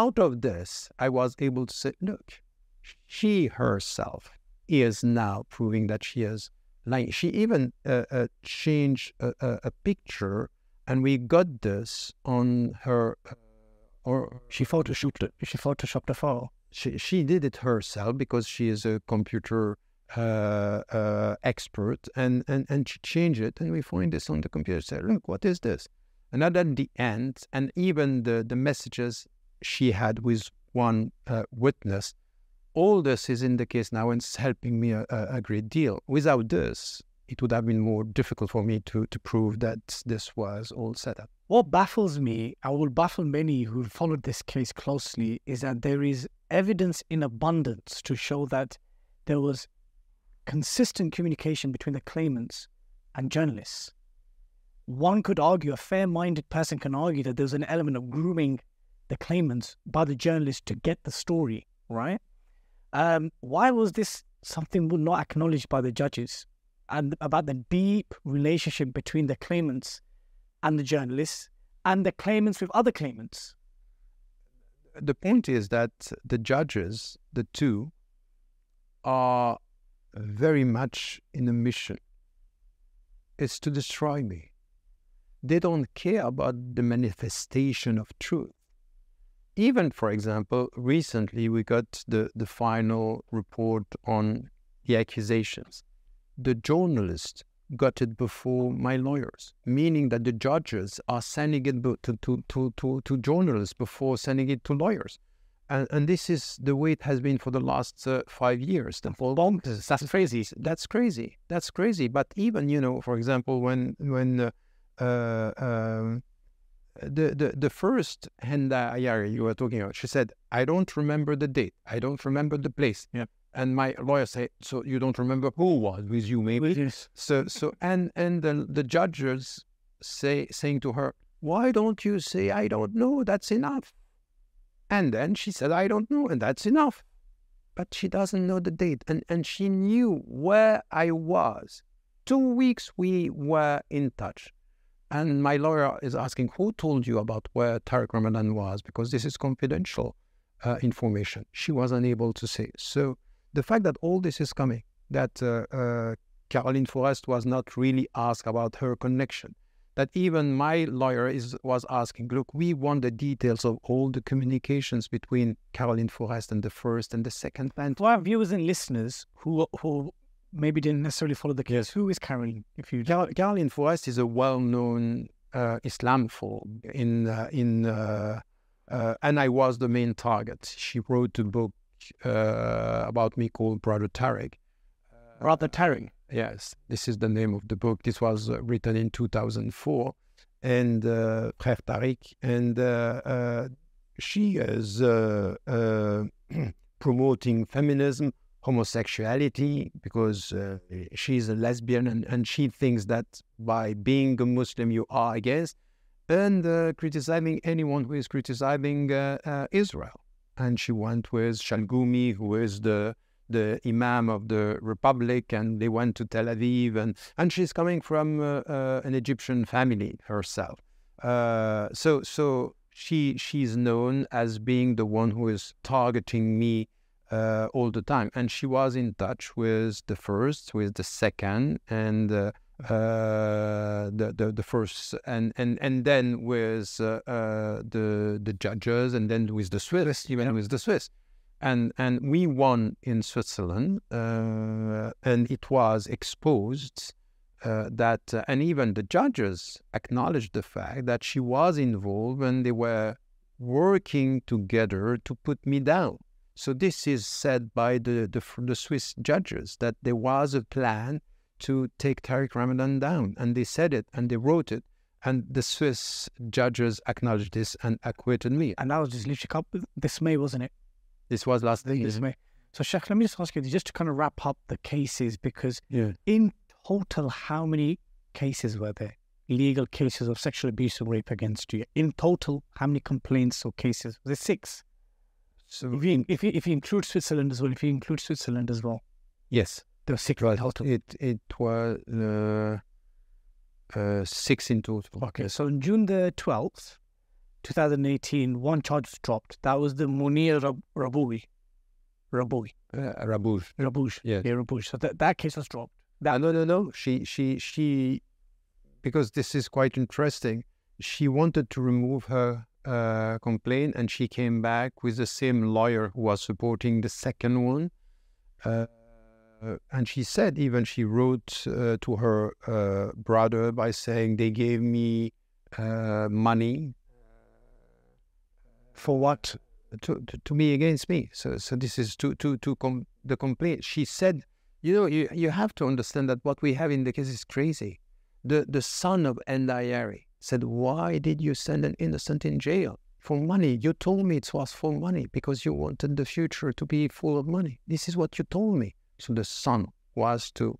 out of this, I was able to say, look, she herself is now proving that she is lying. She even uh, uh, changed a, a, a picture, and we got this on her. Uh, or she photoshopped it. She photoshopped the file. She she did it herself because she is a computer Uh, uh, expert, and, and, and she changed it, and we find this on the computer, said, look, what is this? And at the end, and even the, the messages she had with one uh, witness, all this is in the case now, and it's helping me a, a great deal. Without this, it would have been more difficult for me to, to prove that this was all set up. What baffles me, and will baffle many who followed this case closely, is that there is evidence in abundance to show that there was consistent communication between the claimants and journalists. One could argue, a fair-minded person can argue, that there's an element of grooming the claimants by the journalists to get the story, right? Um, why was this something not acknowledged by the judges, and about the deep relationship between the claimants and the journalists, and the claimants with other claimants? The point is that the judges, the two, are very much in a mission. It's to destroy me. They don't care about the manifestation of truth. Even, for example, recently we got the, the final report on the accusations. The journalist got it before my lawyers, meaning that the judges are sending it to, to, to, to, to journalists before sending it to lawyers. And, and this is the way it has been for the last uh, five years. The whole that's crazy. That's crazy. That's crazy. But even, you know, for example, when when uh, uh, um, the, the the first Henda Ayari you were talking about, she said, I don't remember the date. I don't remember the place. Yeah. And my lawyer said, so you don't remember who was with you, maybe? Yes. So, so and, and the, the judges say saying to her, why don't you say, I don't know, that's enough? And then she said, I don't know, and that's enough. But she doesn't know the date. And, and she knew where I was. Two weeks we were in touch. And my lawyer is asking, who told you about where Tariq Ramadan was? Because this is confidential uh, information. She was unable to say. So the fact that all this is coming, that uh, uh, Caroline Fourest was not really asked about her connection. That even my lawyer is, was asking, look, we want the details of all the communications between Caroline Fourest and the first and the second man. For our viewers and listeners who who maybe didn't necessarily follow the case, yes. Who is Caroline? If you Car Caroline Fourest is a well-known uh, Islamophobe in uh, in uh, uh, and I was the main target. She wrote a book uh, about me called Brother Tariq. Brother Tariq. Yes, this is the name of the book. This was uh, written in two thousand four, and uh, Frère Tariq, and uh, uh, she is uh, uh, promoting feminism, homosexuality, because uh, she's a lesbian, and, and she thinks that by being a Muslim you are against, and uh, criticizing anyone who is criticizing uh, uh, Israel. And she went with Shalgumi, who is the the imam of the republic, and they went to Tel Aviv, and, and she's coming from uh, uh, an Egyptian family herself. Uh, so so she she's known as being the one who is targeting me uh, all the time. And she was in touch with the first, with the second, and uh, uh, the, the the first, and, and, and then with uh, uh, the, the judges, and then with the Swiss, even with the Swiss. And, and we won in Switzerland, uh, and it was exposed uh, that, uh, and even the judges acknowledged the fact that she was involved and they were working together to put me down. So this is said by the, the, the Swiss judges, that there was a plan to take Tariq Ramadan down, and they said it and they wrote it. And the Swiss judges acknowledged this and acquitted me. And that was just literally up this May, wasn't it? This was last thing, isn't it? So, Sheikh, let me just ask you, just to kind of wrap up the cases, because yeah. in total, how many cases were there? Legal cases of sexual abuse or rape against you? In total, how many complaints or cases? Was there six? So, if you, if you, if you include Switzerland as well, if you include Switzerland as well. Yes. There were six in total. It, it was uh, uh, six in total. Okay, so on June the twelfth, two thousand eighteen, one charge was dropped. That was the Mounia Rabbouj. Rabbouj. Uh, Rabbouj. Rabbouj. Yes. Yeah, Rabbouj. So that, that case was dropped. That no, no, no. She, she, she, because this is quite interesting, she wanted to remove her uh, complaint, and she came back with the same lawyer who was supporting the second one. Uh, uh, and she said, even she wrote uh, to her uh, brother by saying, they gave me uh, money. For what? To, to to me, against me. So so this is to to to com the complaint. She said, you know, you you have to understand that what we have in the case is crazy. The the son of Henda Ayari said, why did you send an innocent in jail for money? You told me it was for money because you wanted the future to be full of money. This is what you told me. So the son was to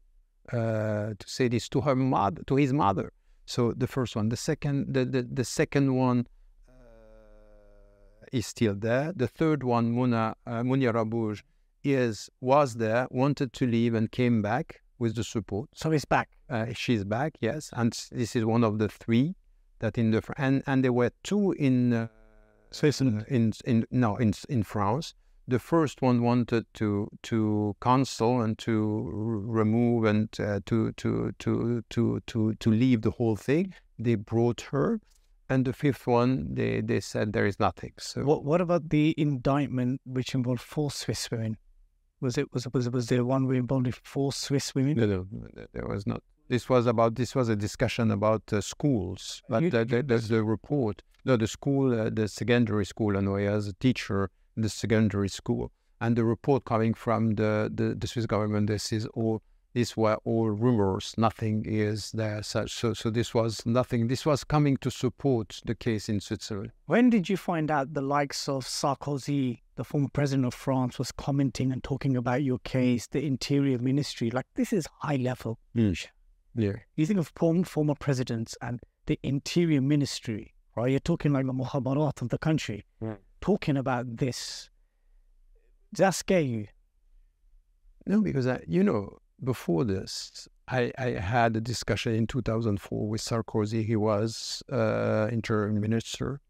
uh, to say this to her mother, to his mother. So the first one, the second, the the, the second one. Is still there. The third one, Mounia uh, Rabbouj, is was there, wanted to leave, and came back with the support. So he's back. Uh, she's back, yes. And this is one of the three that in the and and there were two in uh, Switzerland. In in no in in France. The first one wanted to to cancel and to remove and uh, to to to to to to leave the whole thing. They brought her. And the fifth one, they, they said there is nothing. So what what about the indictment which involved four Swiss women? Was it was was was there one where involved four Swiss women? No, no, there was not. This was about this was a discussion about uh, schools. But you, the, the, there's the report. No, the school, uh, the secondary school, and I as a teacher, the secondary school, and the report coming from the the, the Swiss government. This is all. These were all rumors. Nothing is there such. So, so this was nothing. This was coming to support the case in Switzerland. When did you find out the likes of Sarkozy, the former president of France, was commenting and talking about your case, the Interior Ministry? Like, this is high level. Mm. Yeah. You think of former presidents and the Interior Ministry, right? You're talking like the Mukhabarat of the country, yeah. Talking about this. Does that scare you? No, because, I, you know, before this, I, I had a discussion in two thousand four with Sarkozy. He was uh, interim minister,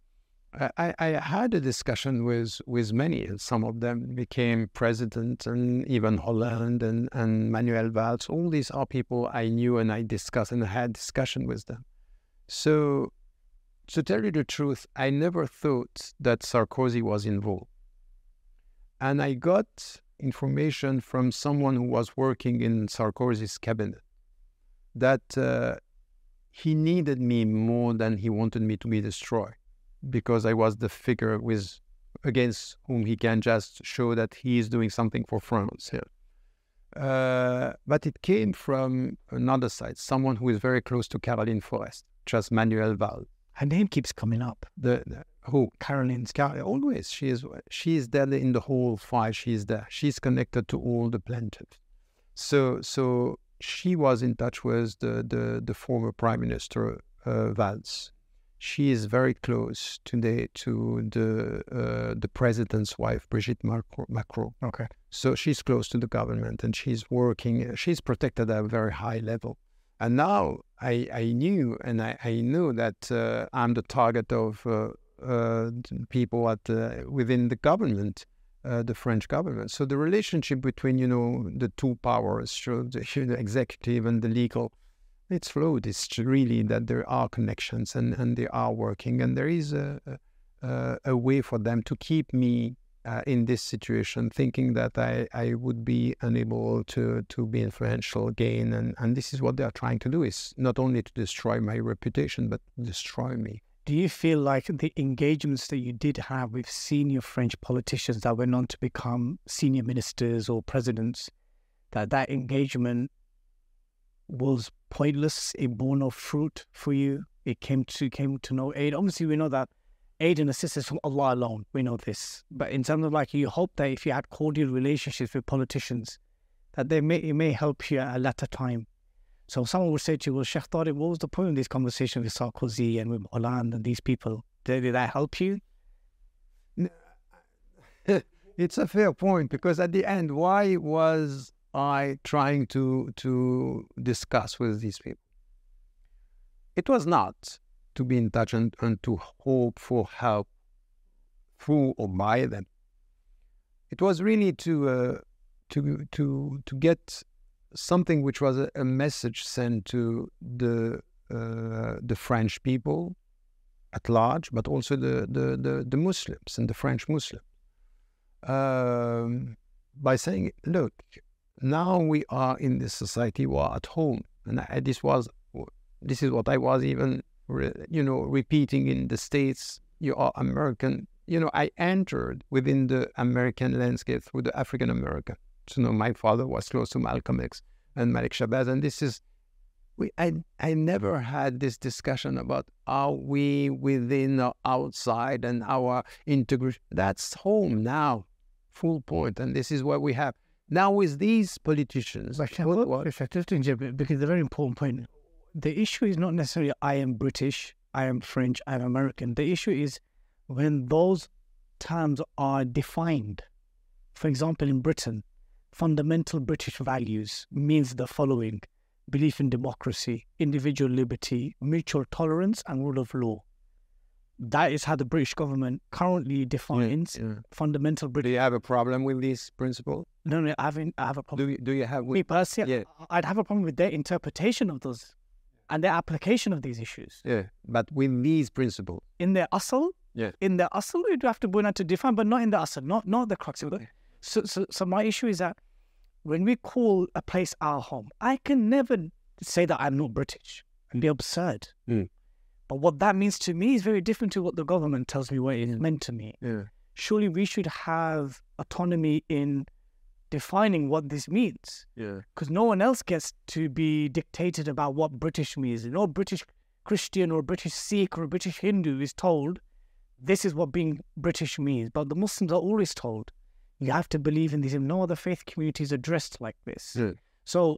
I, I had a discussion with, with many, and some of them became president, and even Hollande and, and Manuel Valls. All these are people I knew and I discussed and had discussion with them. So to tell you the truth, I never thought that Sarkozy was involved. And I got information from someone who was working in Sarkozy's cabinet that uh, he needed me more than he wanted me to be destroyed, because I was the figure with against whom he can just show that he is doing something for France. Yeah. Uh, but it came from another side, someone who is very close to Caroline Fourest, just Manuel Valls. Her name keeps coming up. The, the who? Caroline's Caroline. Always. She is she is there in the whole file. She is there. She's connected to all the plaintiffs. So so she was in touch with the the, the former Prime Minister uh, Valls. She is very close today to the uh, the president's wife, Brigitte Macron. Okay. So she's close to the government, and she's working. She's protected at a very high level. And now I, I knew, and I, I knew that uh, I'm the target of uh, uh, people at uh, within the government, uh, the French government. So the relationship between, you know, the two powers, the executive and the legal, it's fluid. It's really that there are connections, and, and they are working, and there is a, a, a way for them to keep me uh, in this situation, thinking that I, I would be unable to, to be influential again. And, and this is what they are trying to do, is not only to destroy my reputation, but destroy me. Do you feel like the engagements that you did have with senior French politicians that went on to become senior ministers or presidents, that that engagement was pointless? It bore no fruit for you? It came to came to no aid? Obviously, we know that aid and assistance from Allah alone. We know this. But in terms of, like, you hope that if you had cordial relationships with politicians, that they may it may help you at a later time. So someone would say to you, well, Sheikh Tariq, what was the point of these conversations with Sarkozy and with Hollande and these people? Did, did that help you? It's a fair point, because at the end, why was I trying to to discuss with these people? It was not to be in touch and, and to hope for help through or by them. It was really to uh, to to to get something which was a, a message sent to the uh, the French people at large, but also the the the, the Muslims and the French Muslims, um, by saying, look, now we are in this society, we are at home. And I, this was, this is what I was even, re, you know, repeating in the States. You are American. You know, I entered within the American landscape through the African American. So, you know, my father was close to Malcolm X and Malik Shabazz. And this is, we, I, I never had this discussion about are we within or outside and our integration. That's home now, full point. And this is what we have. Now with these politicians, like, what, what? because the very important point, the issue is not necessarily I am British, I am French, I am American. The issue is when those terms are defined. For example, in Britain, fundamental British values means the following: belief in democracy, individual liberty, mutual tolerance, and rule of law. That is how the British government currently defines yeah, yeah. fundamental British. Do you have a problem with these principles? No, no, I haven't. I have a problem. Do you, do you have? With, Me personally, yeah. I'd have a problem with their interpretation of those and their application of these issues. Yeah, but with these principles. In their asal? Yeah. In their asal, you do have to bring out to define, but not in the asal, not, not the crux of it. Okay. So, so, so my issue is that when we call a place our home, I can never say that I'm not British. It'd be absurd. Mm. But what that means to me is very different to what the government tells me what it is meant to me. Yeah. Surely we should have autonomy in defining what this means. Yeah. Because no one else gets to be dictated about what British means. No British Christian or British Sikh or British Hindu is told this is what being British means. But the Muslims are always told you have to believe in these. No other faith communities are dressed like this. Yeah. So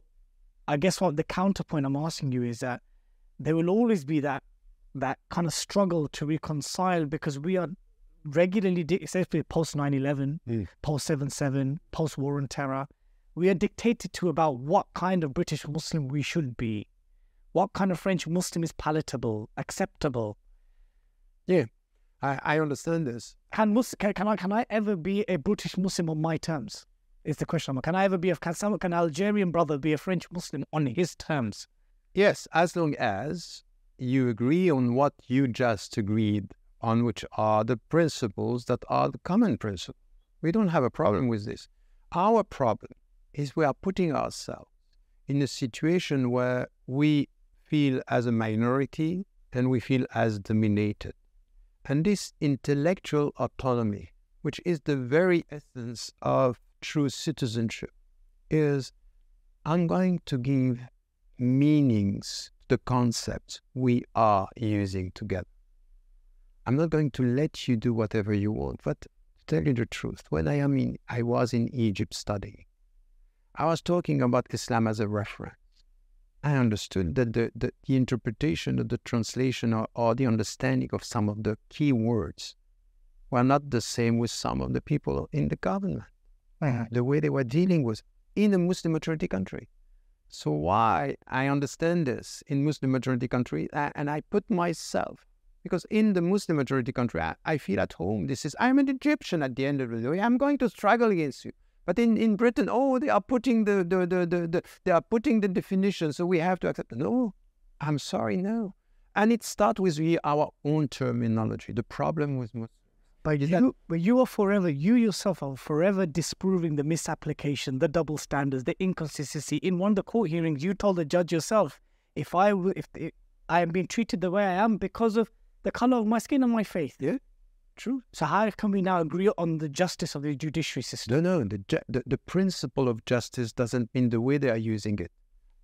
I guess what the counterpoint I'm asking you is that there will always be that that kind of struggle to reconcile, because we are regularly, especially post nine eleven, mm. post seven seven, post war on terror, we are dictated to about what kind of British Muslim we should be, what kind of French Muslim is palatable, acceptable. Yeah. I, I understand this. Can, Muslim, can, can, I, can I ever be a British Muslim on my terms? Is the question. Can I ever be a, can someone, can an Algerian brother be a French Muslim on his terms? Yes, as long as you agree on what you just agreed on, which are the principles that are the common principles. We don't have a problem with this. Our problem is we are putting ourselves in a situation where we feel as a minority and we feel as dominated. And this intellectual autonomy, which is the very essence of true citizenship, is I'm going to give meanings to the concepts we are using together. I'm not going to let you do whatever you want, but to tell you the truth, when I am in, I was in Egypt studying, I was talking about Islam as a reference. I understood that the, the, the interpretation of the translation or, or the understanding of some of the key words were not the same with some of the people in the government, uh-huh. the way they were dealing with in a Muslim majority country. So why I understand this in Muslim majority country, I, and I put myself, because in the Muslim majority country, I, I feel at home. This is, I'm an Egyptian at the end of the day. I'm going to struggle against you. But in, in Britain, oh, they are putting the, the, the, the, the they are putting the definition, so we have to accept. No, I'm sorry, no. And it starts with we, our own terminology. The problem with Muslims. But you, that, but you are forever, you yourself are forever disproving the misapplication, the double standards, the inconsistency. In one of the court hearings, you told the judge yourself, if I if, if I am being treated the way I am because of the color of my skin and my faith. Yeah. True. So how can we now agree on the justice of the judiciary system? No, no. The, ju the, the principle of justice doesn't mean the way they are using it.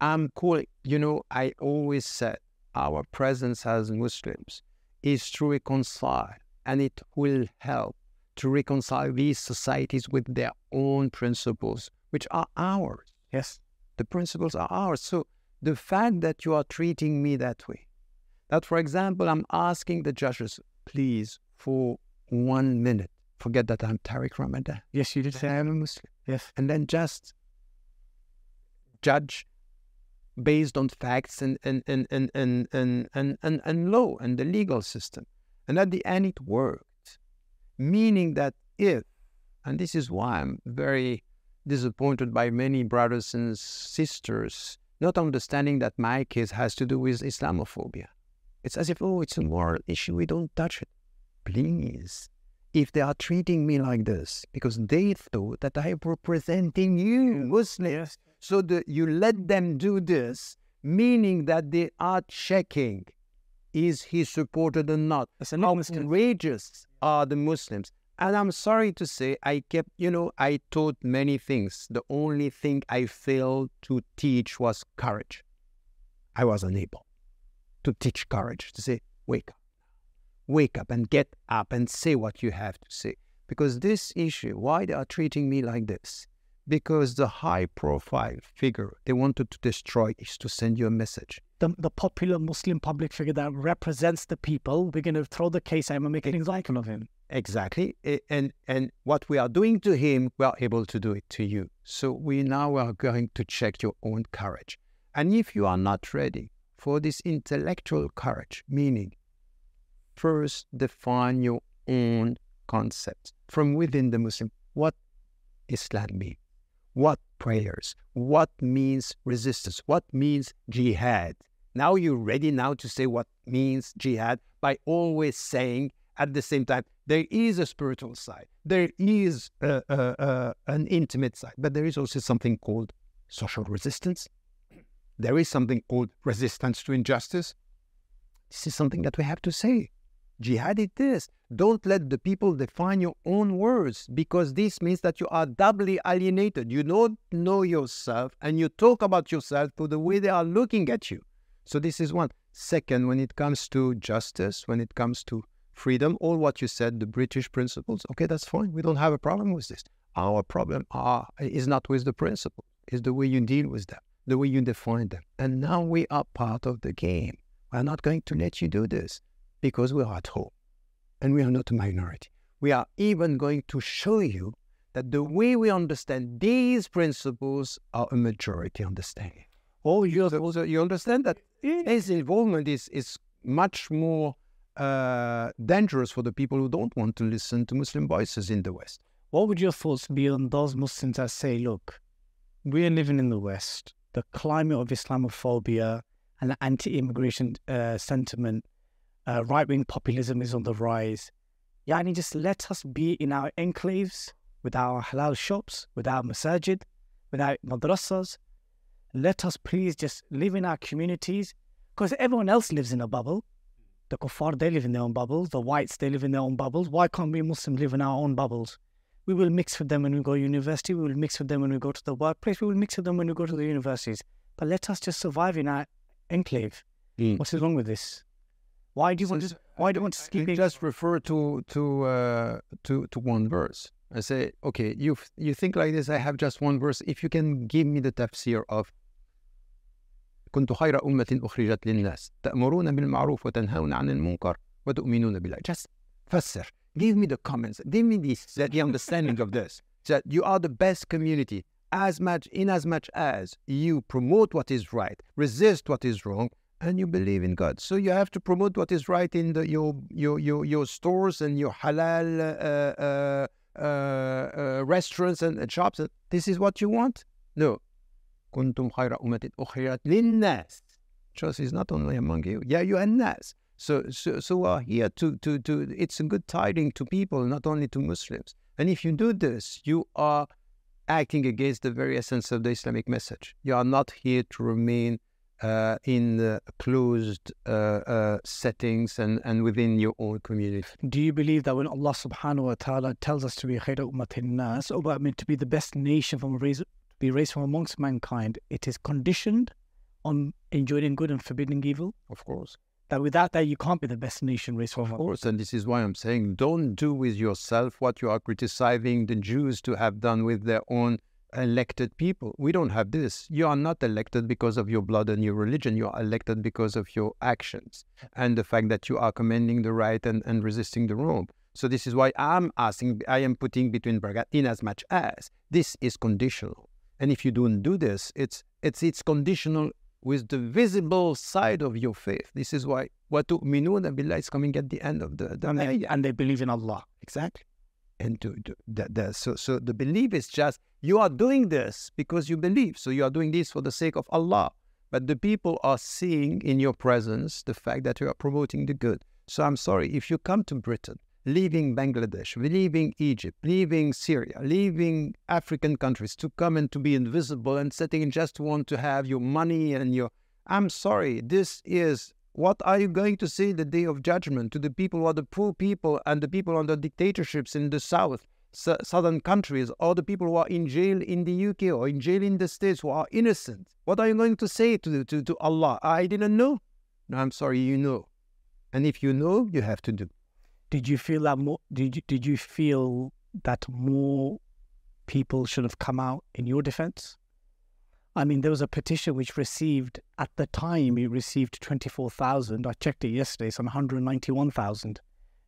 I'm calling, you know, I always said our presence as Muslims is to reconcile, and it will help to reconcile these societies with their own principles, which are ours. Yes. The principles are ours. So the fact that you are treating me that way, that, for example, I'm asking the judges, please, for one minute, forget that I'm Tariq Ramadan. Yes, you did say I'm a Muslim. Yes. And then just judge based on facts and and and and and and and, and, and law and the legal system. And at the end it worked. Meaning that if, and this is why I'm very disappointed by many brothers and sisters not understanding that my case has to do with Islamophobia. It's as if, oh, it's a moral issue, we don't touch it. Please, if they are treating me like this, because they thought that I am representing you, Muslims, so that you let them do this, meaning that they are checking, is he supported or not? How outrageous are the Muslims? And I'm sorry to say, I kept, you know, I taught many things. The only thing I failed to teach was courage. I was unable to teach courage, to say, wake up. Wake up and get up and say what you have to say. Because this issue, why they are treating me like this? Because the high-profile figure they wanted to destroy is to send you a message. The, the popular Muslim public figure that represents the people, we're going to throw the case at him and make an icon of him. Exactly. And, and what we are doing to him, we are able to do it to you. So we now are going to check your own courage. And if you are not ready for this intellectual courage, meaning first, define your own concept from within the Muslim. What Islam means? What prayers? What means resistance? What means jihad? Now you're ready now to say what means jihad by always saying at the same time, there is a spiritual side. There is uh, uh, uh, an intimate side, but there is also something called social resistance. There is something called resistance to injustice. This is something that we have to say. Jihad it is. Don't let the people define your own words, because this means that you are doubly alienated. You don't know yourself and you talk about yourself for the way they are looking at you. So this is one. Second, when it comes to justice, when it comes to freedom, all what you said, the British principles, okay, that's fine. We don't have a problem with this. Our problem are, is not with the principle. It's the way you deal with them, the way you define them. And now we are part of the game. We are not going to let you do this. Because we are at home and we are not a minority. We are even going to show you that the way we understand these principles are a majority understanding. Oh, you, so, so you understand that his involvement is, is much more uh, dangerous for the people who don't want to listen to Muslim voices in the West. What would your thoughts be on those Muslims that say, look, we are living in the West, the climate of Islamophobia and the anti-immigration uh, sentiment, uh, right-wing populism is on the rise. Yani, just let us be in our enclaves, with our halal shops, with our masajid, with our madrasas. Let us please just live in our communities, because everyone else lives in a bubble. The kuffar, they live in their own bubbles. The whites, they live in their own bubbles. Why can't we Muslims live in our own bubbles? We will mix with them when we go to university. We will mix with them when we go to the workplace. We will mix with them when we go to the universities. But let us just survive in our enclave. Mm. What is wrong with this? Why do you so, want to? Why do you want to skip it? Just refer to to uh, to to one verse. I say, okay, you you think like this. I have just one verse. If you can give me the tafsir of كنت خير أمة أخرجت للناس تأمرون بالمعروف وتنهون عن المنكر وتؤمنون بالله. Just فسر. Give me the comments. Give me the, the understanding of this. That you are the best community, as much in as much as you promote what is right, resist what is wrong, and you believe in God. So you have to promote what is right in the, your, your your your stores and your halal uh, uh, uh, uh, restaurants and, and shops. This is what you want. No, kuntum khayra ummatin ukhrijat linnas. Trust is not only among you. Yeah, you and nas. So, so, so we are here to, to, to, it's a good tidings to people, not only to Muslims. And if you do this, you are acting against the very essence of the Islamic message. You are not here to remain uh, in the closed uh, uh, settings and, and within your own community. Do you believe that when Allah subhanahu wa ta'ala tells us to be khayra ummatin nas, or I mean, to be the best nation from raise, to be raised from amongst mankind, it is conditioned on enjoining good and forbidding evil? Of course. That without that, you can't be the best nation race for. Of course, and this is why I'm saying, don't do with yourself what you are criticizing the Jews to have done with their own elected people. We don't have this. You are not elected because of your blood and your religion. You are elected because of your actions and the fact that you are commending the right and, and resisting the wrong. So this is why I'm asking, I am putting between brackets, in as much as. This is conditional. And if you don't do this, it's it's it's conditional with the visible side of your faith. This is why وَتُؤْمِنُونَ billah is coming at the end of the... the and, they, and they believe in Allah. Exactly. And to, to, the, the, so, so the belief is just, you are doing this because you believe. So you are doing this for the sake of Allah. But the people are seeing in your presence the fact that you are promoting the good. So I'm sorry, if you come to Britain, leaving Bangladesh, leaving Egypt, leaving Syria, leaving African countries to come and to be invisible and sitting and just want to have your money and your... I'm sorry, this is... What are you going to say the day of judgment to the people who are the poor people and the people under dictatorships in the south, su southern countries, or the people who are in jail in the U K or in jail in the States who are innocent? What are you going to say to, to, to Allah? I didn't know. No, I'm sorry, you know. And if you know, you have to do. Did you feel that more? Did you, did you feel that more people should have come out in your defense? I mean, there was a petition which received at the time it received twenty-four thousand. I checked it yesterday. Some one hundred ninety-one thousand.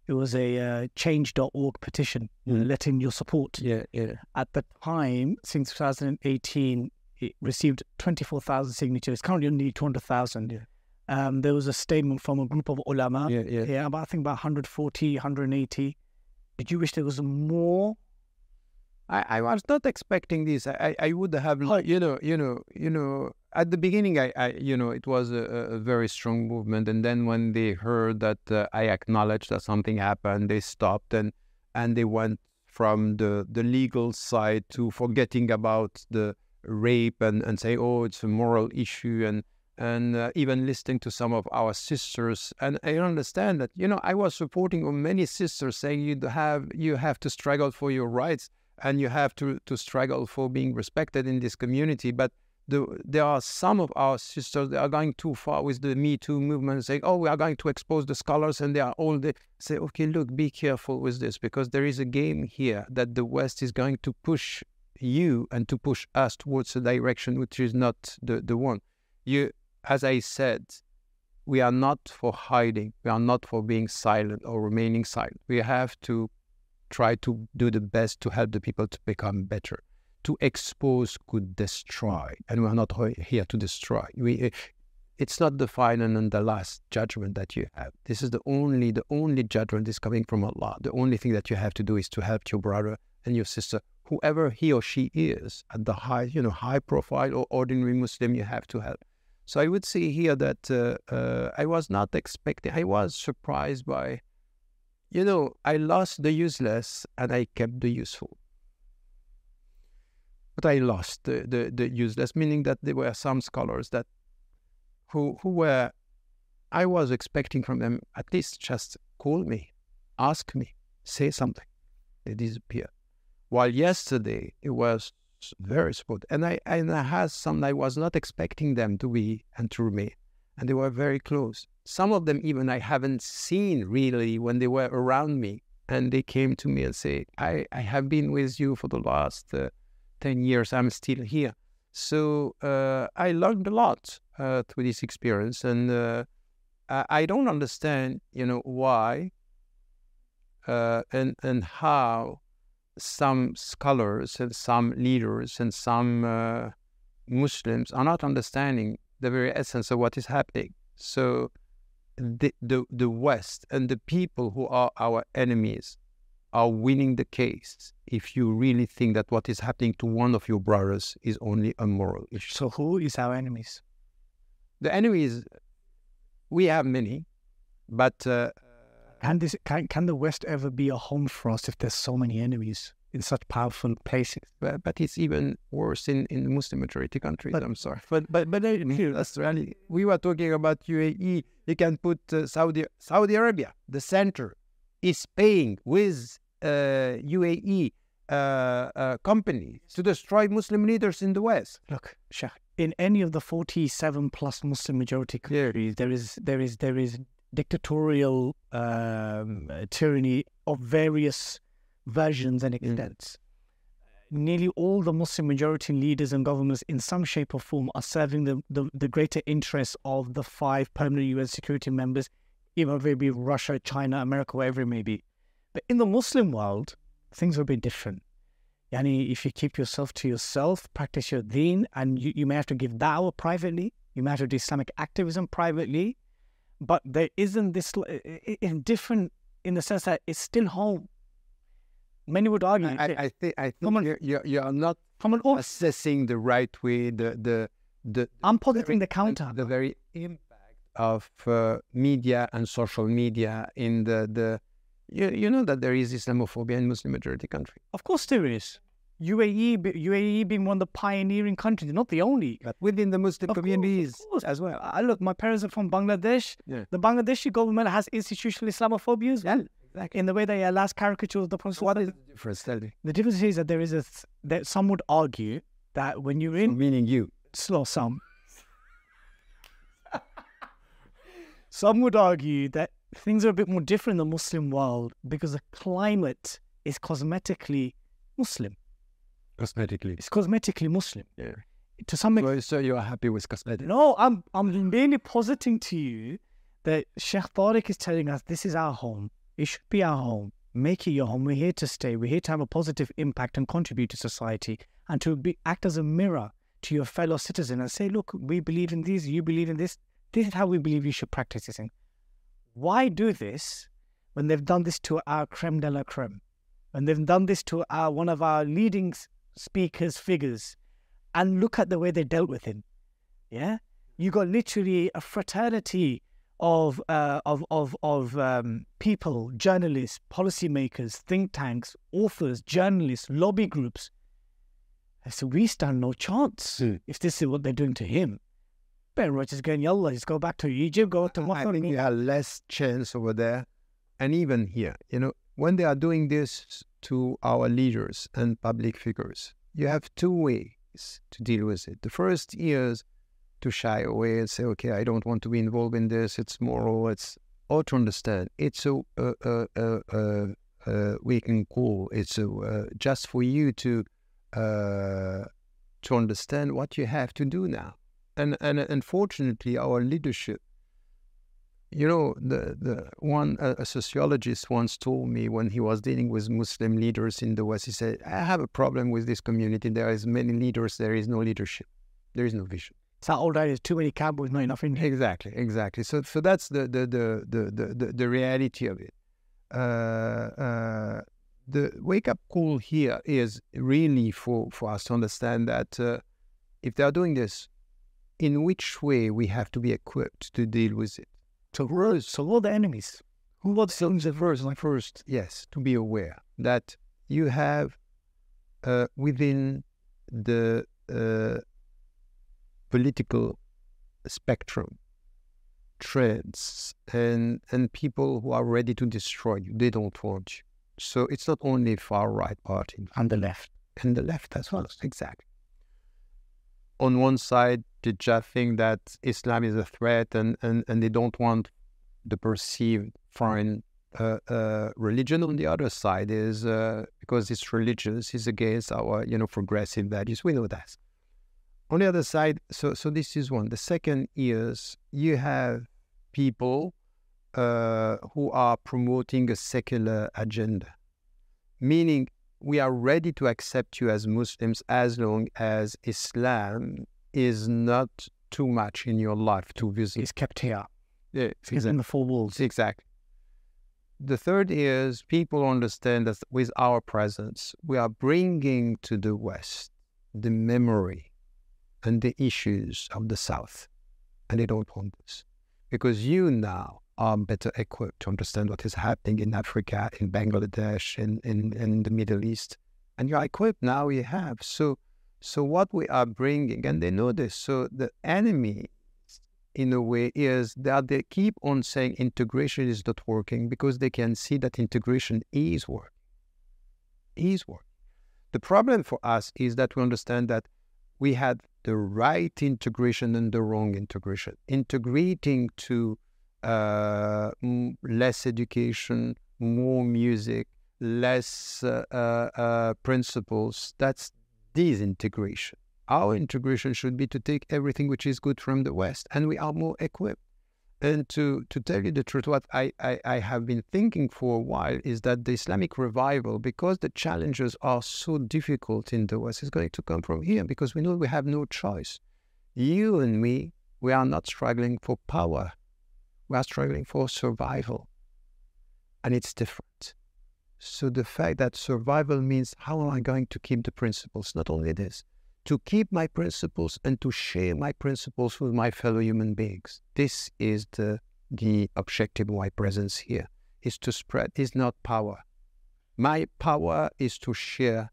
It was a uh, change dot org petition, mm. letting your support. Yeah, yeah. At the time, since two thousand eighteen, it received twenty-four thousand signatures. Currently, only two hundred thousand. Yeah. Um, there was a statement from a group of ulama, yeah, yeah. yeah, about I think about one hundred forty, one hundred eighty. Did you wish there was more? I, I was not expecting this. I, I would have, you know, you know, you know. At the beginning, I, I you know, it was a, a very strong movement, and then when they heard that uh, I acknowledged that something happened, they stopped and and they went from the the legal side to forgetting about the rape and and say, oh, it's a moral issue and. and uh, even listening to some of our sisters. And I understand that, you know, I was supporting many sisters saying you have you have to struggle for your rights and you have to, to struggle for being respected in this community. But the, there are some of our sisters that are going too far with the Me Too movement, saying, oh, we are going to expose the scholars and they are all the... Say, okay, look, be careful with this because there is a game here that the West is going to push you and to push us towards a direction which is not the, the one. You... As I said, we are not for hiding. We are not for being silent or remaining silent. We have to try to do the best to help the people to become better. To expose could destroy, and we are not here to destroy. We, it's not the final and the last judgment that you have. This is the only, the only judgment is coming from Allah. The only thing that you have to do is to help your brother and your sister, whoever he or she is, at the high, you know, high profile or ordinary Muslim, you have to help. So I would say here that uh, uh, I was not expecting, I was surprised by, you know, I lost the useless and I kept the useful. But I lost the, the, the useless, meaning that there were some scholars that who, who were, I was expecting from them, at least just call me, ask me, say something. They disappeared. While yesterday it was very supportive, and I and I had some I was not expecting them to be and to remain, and they were very close. Some of them even I haven't seen really when they were around me, and they came to me and say, I, I have been with you for the last uh, ten years. I'm still here. So uh, I learned a lot uh, through this experience, and uh, I, I don't understand, you know, why uh, and and how. Some scholars and some leaders and some uh, Muslims are not understanding the very essence of what is happening. So the, the the West and the people who are our enemies are winning the case if you really think that what is happening to one of your brothers is only a moral issue. So who is our enemies? The enemies, we have many, but... Uh, Can, this, can, can the West ever be a home for us if there's so many enemies in such powerful places? But, but it's even worse in, in Muslim majority countries, but, I'm sorry. But but, but I mean, that's really, we were talking about U A E. You can put uh, Saudi, Saudi Arabia, the center, is paying with uh, U A E uh, uh, companies to destroy Muslim leaders in the West. Look, Sheikh, in any of the forty-seven plus Muslim majority countries, there is, there is, there is, dictatorial um, tyranny of various versions and extents. Mm. Nearly all the Muslim majority leaders and governments in some shape or form are serving the, the, the greater interests of the five permanent U N security members, even if it be Russia, China, America, wherever it may be. But in the Muslim world, things will be different. Yani, if you keep yourself to yourself, practice your deen, and you, you may have to give da'wah privately, you may have to do Islamic activism privately, but there isn't this, it's different in the sense that it's still home. Many would argue. I, I, I think, I think on, you're, you're not on, oh, assessing the right way, the... the, the I'm positing the, the counter. The very impact of uh, media and social media in the... the you, you know that there is Islamophobia in Muslim majority countries. Of course there is. U A E, U A E being one of the pioneering countries, not the only. But within the Muslim of communities course, course. as well. I, look, my parents are from Bangladesh. Yeah. The Bangladeshi government has institutional Islamophobia as well. Exactly. In the way they allow caricatures of the Prophet. So what is the difference? Tell me. The difference is that there is a, th that some would argue that when you're in... So meaning you. Slow some. Some would argue that things are a bit more different in the Muslim world because the climate is cosmetically Muslim. Cosmetically, it's cosmetically Muslim. Yeah, to some extent. So, so you are happy with cosmetic? No, I'm. I'm merely positing to you that Sheikh Tariq is telling us this is our home. It should be our home. Make it your home. We're here to stay. We're here to have a positive impact and contribute to society, and to be, act as a mirror to your fellow citizen and say, look, we believe in this. You believe in this. This is how we believe you should practice this thing. Why do this when they've done this to our creme de la creme, and they've done this to our one of our leading speakers, figures, and look at the way they dealt with him. Yeah, you got literally a fraternity of uh, of of of um, people, journalists, policymakers, think tanks, authors, journalists, lobby groups. I said, we stand no chance mm. if this is what they're doing to him. Ben Rogers is going, yallah, just go back to Egypt, go to Mothra. I think you have less chance over there, and even here, you know. When they are doing this to our leaders and public figures, you have two ways to deal with it. The first is to shy away and say, okay, I don't want to be involved in this, it's moral, it's, or to understand, it's a, uh, uh, uh, uh, uh, we can call, it's a, uh, just for you to, uh, to understand what you have to do now. And, and unfortunately, our leadership, you know, the, the one a, a sociologist once told me when he was dealing with Muslim leaders in the West, he said, I have a problem with this community. There is many leaders. There is no leadership. There is no vision. it's not all right, there's too many cowboys, not enough Indians. Exactly, exactly. So, so that's the the the the the, the reality of it. Uh, uh, the wake-up call here is really for for us to understand that uh, if they are doing this, in which way we have to be equipped to deal with it. So, so who are the enemies? Who are the enemies at first? Like first, yes, to be aware that you have uh, within the uh, political spectrum trends and and people who are ready to destroy you. They don't want you. So it's not only far-right party. And the left. And the left as well, exactly. On one side, they just think that Islam is a threat and, and, and they don't want the perceived foreign uh, uh, religion. On the other side is, uh, because it's religious, it's against our, you know, progressive values. We know that. On the other side, so, so this is one. The second is you have people uh, who are promoting a secular agenda, meaning we are ready to accept you as Muslims as long as Islam is not too much in your life to visit. It's kept here. Yeah, it's exactly. In the four walls. Exactly. The third is people understand that with our presence, we are bringing to the West the memory and the issues of the South. And they don't want this. Because you now are better equipped to understand what is happening in Africa, in Bangladesh, in, in, in the Middle East. And you are equipped now, you have. So So what we are bringing, and they know this, so the enemy, in a way, is that they keep on saying integration is not working because they can see that integration is working. Is working. The problem for us is that we understand that we had the right integration and the wrong integration. Integrating to uh, less education, more music, less uh, uh, uh, principles, that's disintegration. Our integration should be to take everything which is good from the West, and we are more equipped. And to, to tell you the truth, what I, I, I have been thinking for a while is that the Islamic revival, because the challenges are so difficult in the West, is going to come from here, because we know we have no choice. You and me, we are not struggling for power. We are struggling for survival. And it's different. So the fact that survival means how am I going to keep the principles? Not only this, to keep my principles and to share my principles with my fellow human beings. This is the the objective of my presence here, is to spread, is not power. My power is to share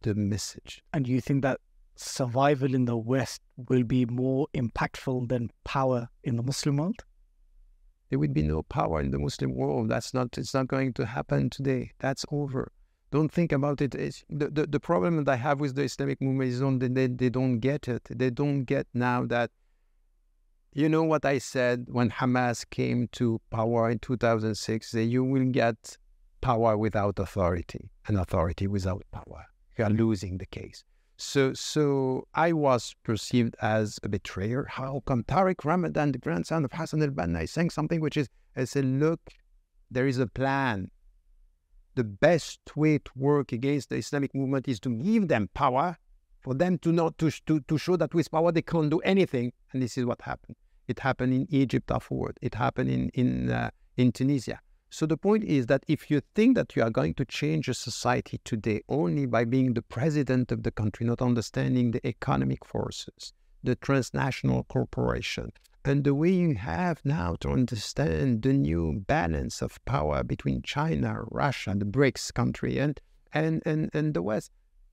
the message. And you think that survival in the West will be more impactful than power in the Muslim world? There would be no power in the Muslim world. That's not, it's not going to happen today. That's over. Don't think about it. It's, the, the, the problem that I have with the Islamic movement is on the, they, they don't get it. They don't get now that, you know what I said when Hamas came to power in two thousand six, that you will get power without authority and authority without power. You are losing the case. So, so I was perceived as a betrayer. How come Tariq Ramadan, the grandson of Hassan al-Banna, is saying something which is, I said, look, there is a plan. The best way to work against the Islamic movement is to give them power, for them to not to, to, to show that with power they can't do anything. And this is what happened. It happened in Egypt afterward. It happened in, in, uh, in Tunisia. So the point is that if you think that you are going to change a society today only by being the president of the country, not understanding the economic forces, the transnational corporation, and the way you have now to understand the new balance of power between China, Russia, the BRICS country, and, and, and, and the West.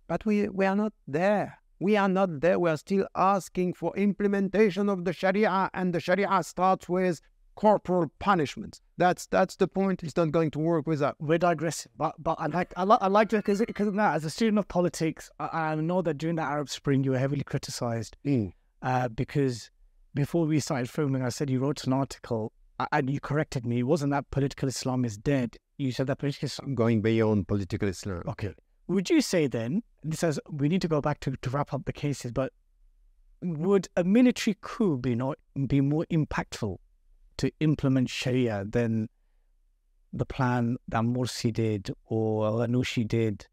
But we, we are not there. We are not there. We are still asking for implementation of the Sharia, and the Sharia starts with corporal punishments. That's that's the point. It's not going to work with that. We're digressing, but but I like I like I like to, because because now as a student of politics, I, I know that during the Arab Spring you were heavily criticised mm. uh, because before we started filming, I said you wrote an article and you corrected me. It wasn't that political Islam is dead. You said that political Islam. I'm going beyond political Islam. Okay. Would you say then? This is, we need to go back to to wrap up the cases. But would a military coup be not be more impactful to implement Sharia than the plan that Morsi did or Al-Anushi did?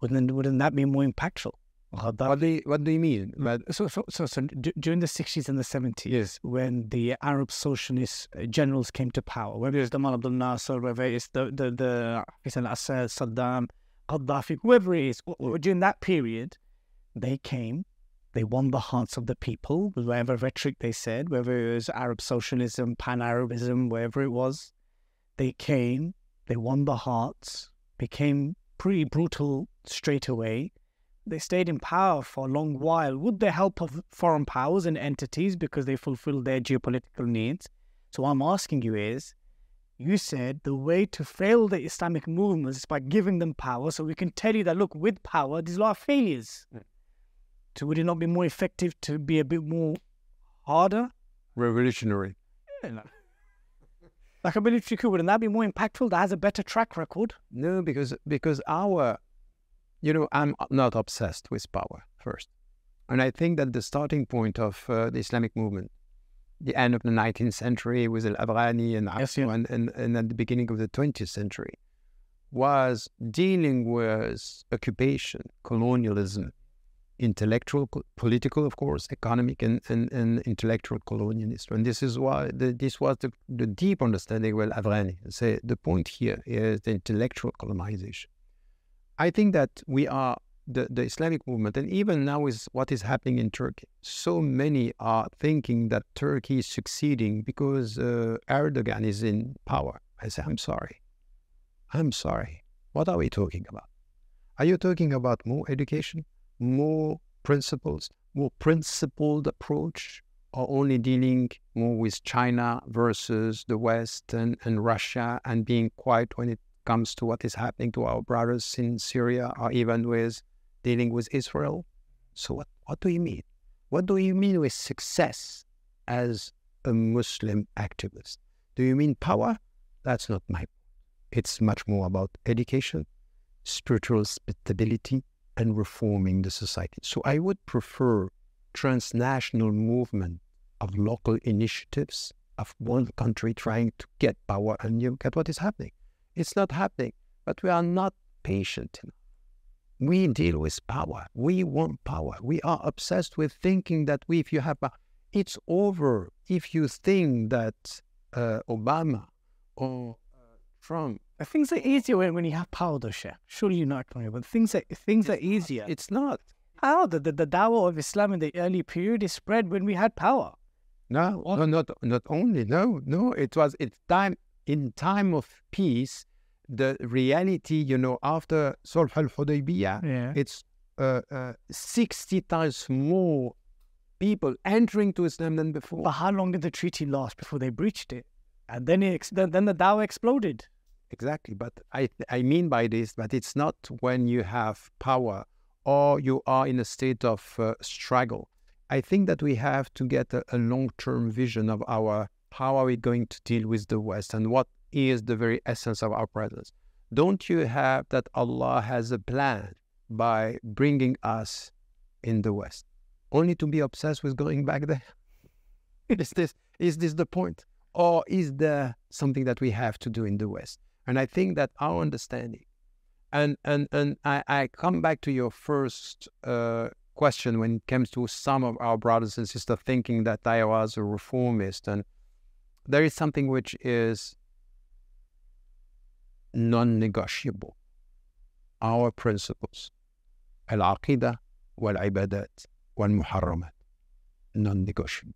Wouldn't, wouldn't that be more impactful? What do you, what do you mean? But so, so, so, so d during the sixties and the seventies, yes, when the Arab socialist generals came to power, whether it's Gamal Abdel Nasser, whether it's the the the Hussein Assad, Saddam, Gaddafi, whoever it is, or, or during that period, they came, they won the hearts of the people, whatever rhetoric they said, whether it was Arab socialism, Pan-Arabism, wherever it was, they came, they won the hearts, became pretty brutal straight away. They stayed in power for a long while with the help of foreign powers and entities because they fulfilled their geopolitical needs. So what I'm asking you is, you said the way to fail the Islamic movements is by giving them power, so we can tell you that, look, with power, there's a lot of failures. Mm. So would it not be more effective to be a bit more harder? Revolutionary. Yeah, no. Like a military coup, wouldn't that be more impactful? That has a better track record? No, because because our... You know, I'm not obsessed with power first. And I think that the starting point of uh, the Islamic movement, the end of the nineteenth century with Al-Abrani and, yes, yeah. and, and, and at the beginning of the twentieth century, was dealing with occupation, colonialism, intellectual, political, of course, economic and, and, and intellectual colonialism. And this is why the, this was the, the deep understanding of Al-Abrani. So the point here is the intellectual colonization. I think that we are, the, the Islamic movement, and even now is what is happening in Turkey. So many are thinking that Turkey is succeeding because uh, Erdogan is in power. I say, I'm sorry. I'm sorry. What are we talking about? Are you talking about more education, more principles, more principled approach, or only dealing more with China versus the West and, and Russia and being quiet when it comes to what is happening to our brothers in Syria or even with dealing with Israel? So what, what do you mean? What do you mean with success as a Muslim activist? Do you mean power? That's not my point. It's much more about education, spiritual stability, and reforming the society. So I would prefer transnational movement of local initiatives of one country trying to get power, and you get what is happening. It's not happening, but we are not patient enough. We deal with power. We want power. We are obsessed with thinking that we, if you have power, it's over. If you think that uh, Obama or uh, Trump... Things are easier when, when you have power, though, Sheikh. Surely you're not going to, but things are, things are easier. Not, it's not. How? The, the, the dawah of Islam in the early period is spread when we had power. No, no not, not only. No, no. It was, it's time... In time of peace, the reality, you know, after Sulh al-Hudaybiyah, yeah. it's uh, uh, sixty times more people entering to Islam than before. But how long did the treaty last before they breached it? And then it, then the dawah exploded. Exactly. But I, I mean by this, but it's not when you have power or you are in a state of uh, struggle. I think that we have to get a, a long-term vision of our... How are we going to deal with the West? And what is the very essence of our presence? Don't you have that Allah has a plan by bringing us in the West? Only to be obsessed with going back there? Is this, is this the point? Or is there something that we have to do in the West? And I think that our understanding, and, and, and I, I come back to your first uh, question when it comes to some of our brothers and sisters thinking that I was a reformist, and there is something which is non-negotiable. Our principles. Al-Aqidah, wal-Ibadat, wal-Muharramat. Non-negotiable.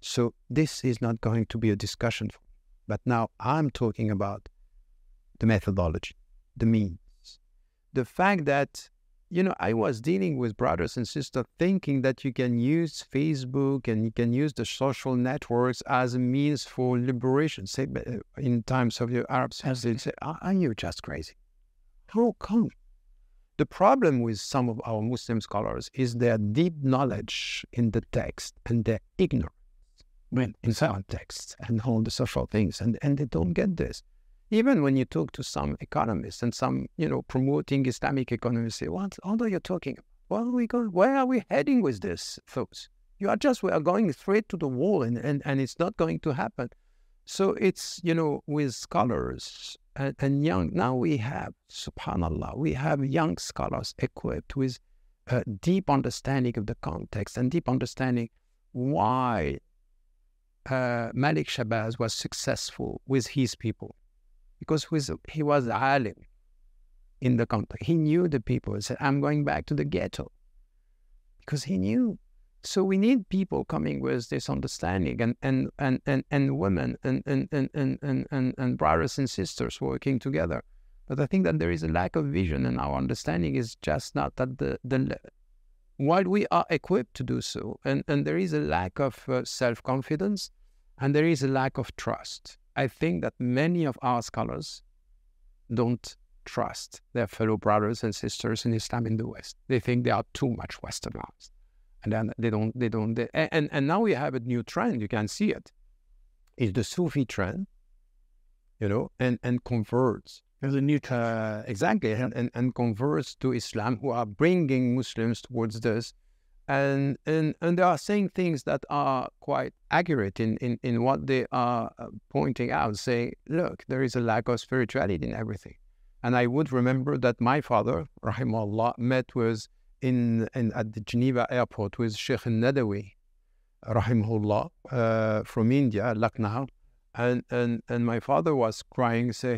So this is not going to be a discussion for me. But now I'm talking about the methodology, the means. The fact that, you know, I was dealing with brothers and sisters thinking that you can use Facebook and you can use the social networks as a means for liberation. Say, in times of the Arab Spring, they say, are you just crazy? How come? The problem with some of our Muslim scholars is their deep knowledge in the text and their ignorance when in some texts and all the social things, and, and they don't get this. Even when you talk to some economists and some, you know, promoting Islamic economists, say, what, what are you talking about? What are we going, where are we heading with this, folks? You are just, we are going straight to the wall, and, and, and it's not going to happen. So it's, you know, with scholars and, and young, now we have, subhanAllah, we have young scholars equipped with a deep understanding of the context and deep understanding why uh, Malik Shabazz was successful with his people. Because with, he was alim in the context. He knew the people. He said, I'm going back to the ghetto. Because he knew. So we need people coming with this understanding, and and and and, and women and and, and, and, and and brothers and sisters working together. But I think that there is a lack of vision, and our understanding is just not at the the while we are equipped to do so, and and there is a lack of uh, self confidence, and there is a lack of trust. I think that many of our scholars don't trust their fellow brothers and sisters in Islam in the West. They think they are too much Westernized. And then they don't, they don't, they, and, and now we have a new trend, you can see it. It's the Sufi trend, you know, and, and converts. There's a new trend. Uh, exactly, and, and, and converts to Islam who are bringing Muslims towards this. And, and, and they are saying things that are quite accurate in, in, in what they are pointing out, saying, look, there is a lack of spirituality in everything. And I would remember that my father, rahimahullah, met with In, in at the Geneva airport with Sheikh N'Diaye, rahimahullah, uh, from India, Lucknow, and, and and my father was crying, say,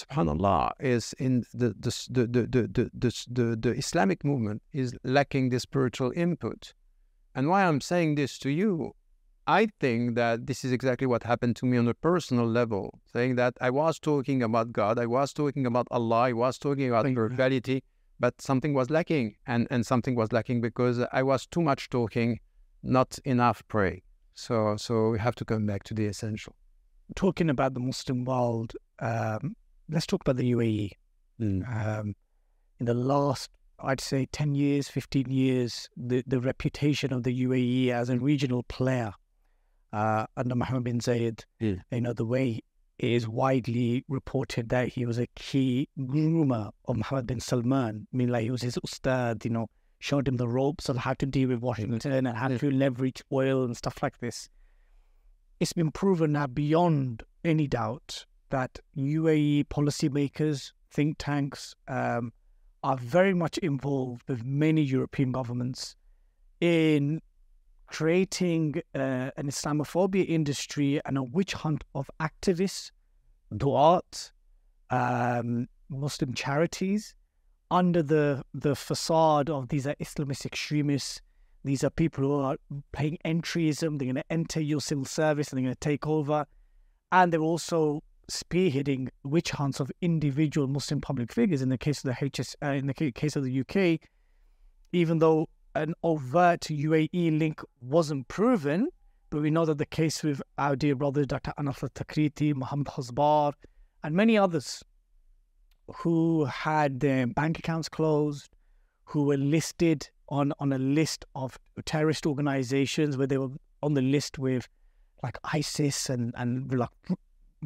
Subhanallah, is in the the the the the, the, the, the Islamic movement is lacking the spiritual input. And why I'm saying this to you, I think that this is exactly what happened to me on a personal level, saying that I was talking about God, I was talking about Allah, I was talking about spirituality. But something was lacking, and, and something was lacking because I was too much talking, not enough praying. So so we have to come back to the essential. Talking about the Muslim world, um, let's talk about the U A E. Mm. Um, in the last, I'd say, ten years, fifteen years, the, the reputation of the U A E as a regional player uh, under Mohammed bin Zayed, mm. you know, the way it is widely reported that he was a key groomer of Mohammed bin Salman. I mean, like, he was his ustad, you know, showed him the ropes on how to deal with Washington and how to leverage oil and stuff like this. It's been proven now beyond any doubt that U A E policymakers, think tanks, um, are very much involved with many European governments in creating uh, an Islamophobia industry and a witch hunt of activists, du'at, um, Muslim charities, under the, the facade of these are Islamist extremists. These are people who are playing entryism. They're going to enter your civil service and they're going to take over. And they're also spearheading witch hunts of individual Muslim public figures. In the case of the H S, uh, in the case of the U K, even though an overt U A E link wasn't proven, but we know that the case with our dear brothers, Doctor Anas al-Takriti, Mohammed Hasbar, and many others who had their bank accounts closed, who were listed on, on a list of terrorist organizations where they were on the list with like ISIS and, and like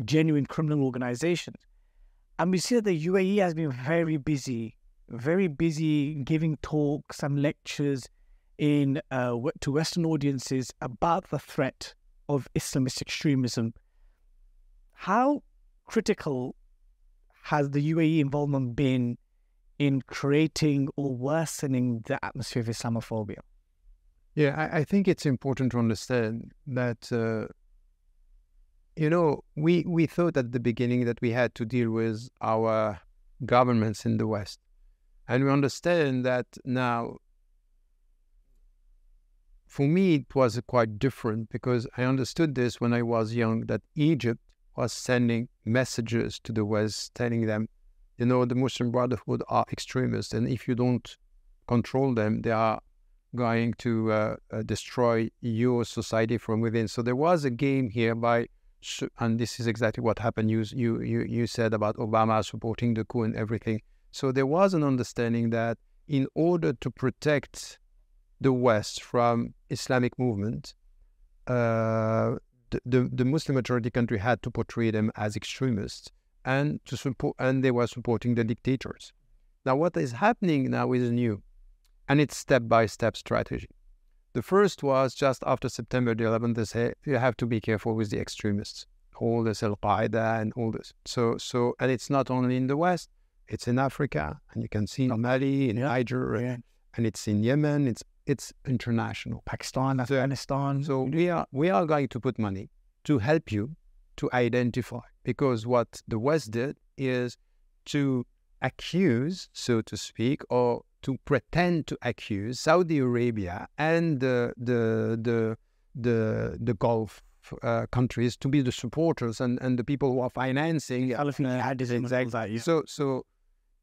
genuine criminal organizations. And we see that the U A E has been very busy very busy giving talks and lectures in uh, to Western audiences about the threat of Islamist extremism. How critical has the U A E involvement been in creating or worsening the atmosphere of Islamophobia? Yeah, I, I think it's important to understand that, uh, you know, we, we thought at the beginning that we had to deal with our governments in the West. And we understand that now, for me, it was quite different because I understood this when I was young, that Egypt was sending messages to the West, telling them, you know, the Muslim Brotherhood are extremists, and if you don't control them, they are going to uh, destroy your society from within. So there was a game here by, and this is exactly what happened. You, you, you said about Obama supporting the coup and everything. So there was an understanding that in order to protect the West from Islamic movement, uh, the, the, the Muslim majority country had to portray them as extremists, and to support, and they were supporting the dictators. Now what is happening now is new, and it's step-by-step strategy. The first was just after September the eleventh, they say you have to be careful with the extremists, all this Al-Qaeda and all this. So, so, and it's not only in the West. It's in Africa, and you can see in Mali, in Niger, yeah. and it's in Yemen, it's it's international. Pakistan, Afghanistan. So, so we are we are going to put money to help you to identify, because what the West did is to accuse, so to speak, or to pretend to accuse Saudi Arabia and the the the the, the Gulf uh, countries to be the supporters and, and the people who are financing. Yeah, uh, exactly. That, yeah. So so.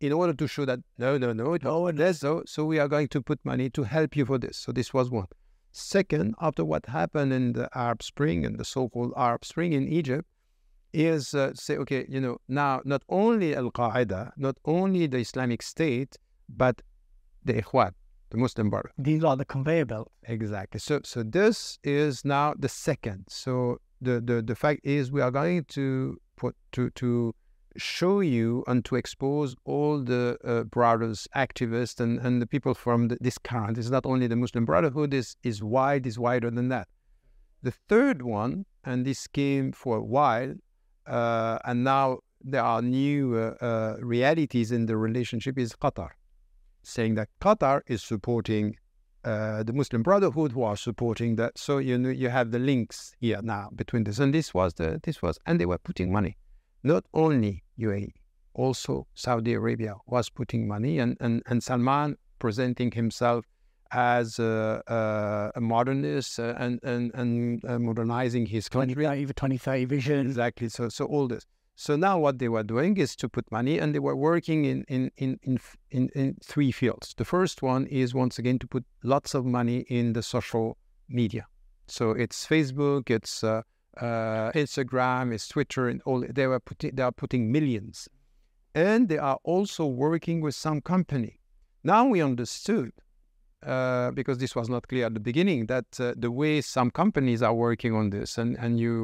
In order to show that, no, no, no, it no, no. So, so we are going to put money to help you for this. So this was one. Second, after what happened in the Arab Spring and the so-called Arab Spring in Egypt, is uh, say, okay, you know, now not only Al-Qaeda, not only the Islamic State, but the Ikhwan, the Muslim Brotherhood. These are the conveyor belt. Exactly. So, so this is now the second. So the, the, the fact is we are going to put to, to, show you and to expose all the uh, brothers, activists, and, and the people from the, this current. It's not only the Muslim Brotherhood, is is wide, is wider than that. The third one, and this came for a while, uh, and now there are new uh, uh, realities in the relationship, is Qatar, saying that Qatar is supporting uh, the Muslim Brotherhood, who are supporting that. So you know you have the links here now between this, and this was the this was, and they were putting money. Not only U A E, also Saudi Arabia was putting money, and, and, and Salman presenting himself as a, a, a modernist and, and, and modernizing his country. twenty thirty vision. Exactly, so, so all this. So now what they were doing is to put money, and they were working in, in, in, in, in, in three fields. The first one is, once again, to put lots of money in the social media. So it's Facebook, it's... Uh, Uh, Instagram, is Twitter, and all. They were putting, they are putting millions, and they are also working with some company. Now we understood, uh, because this was not clear at the beginning, that uh, the way some companies are working on this, and and you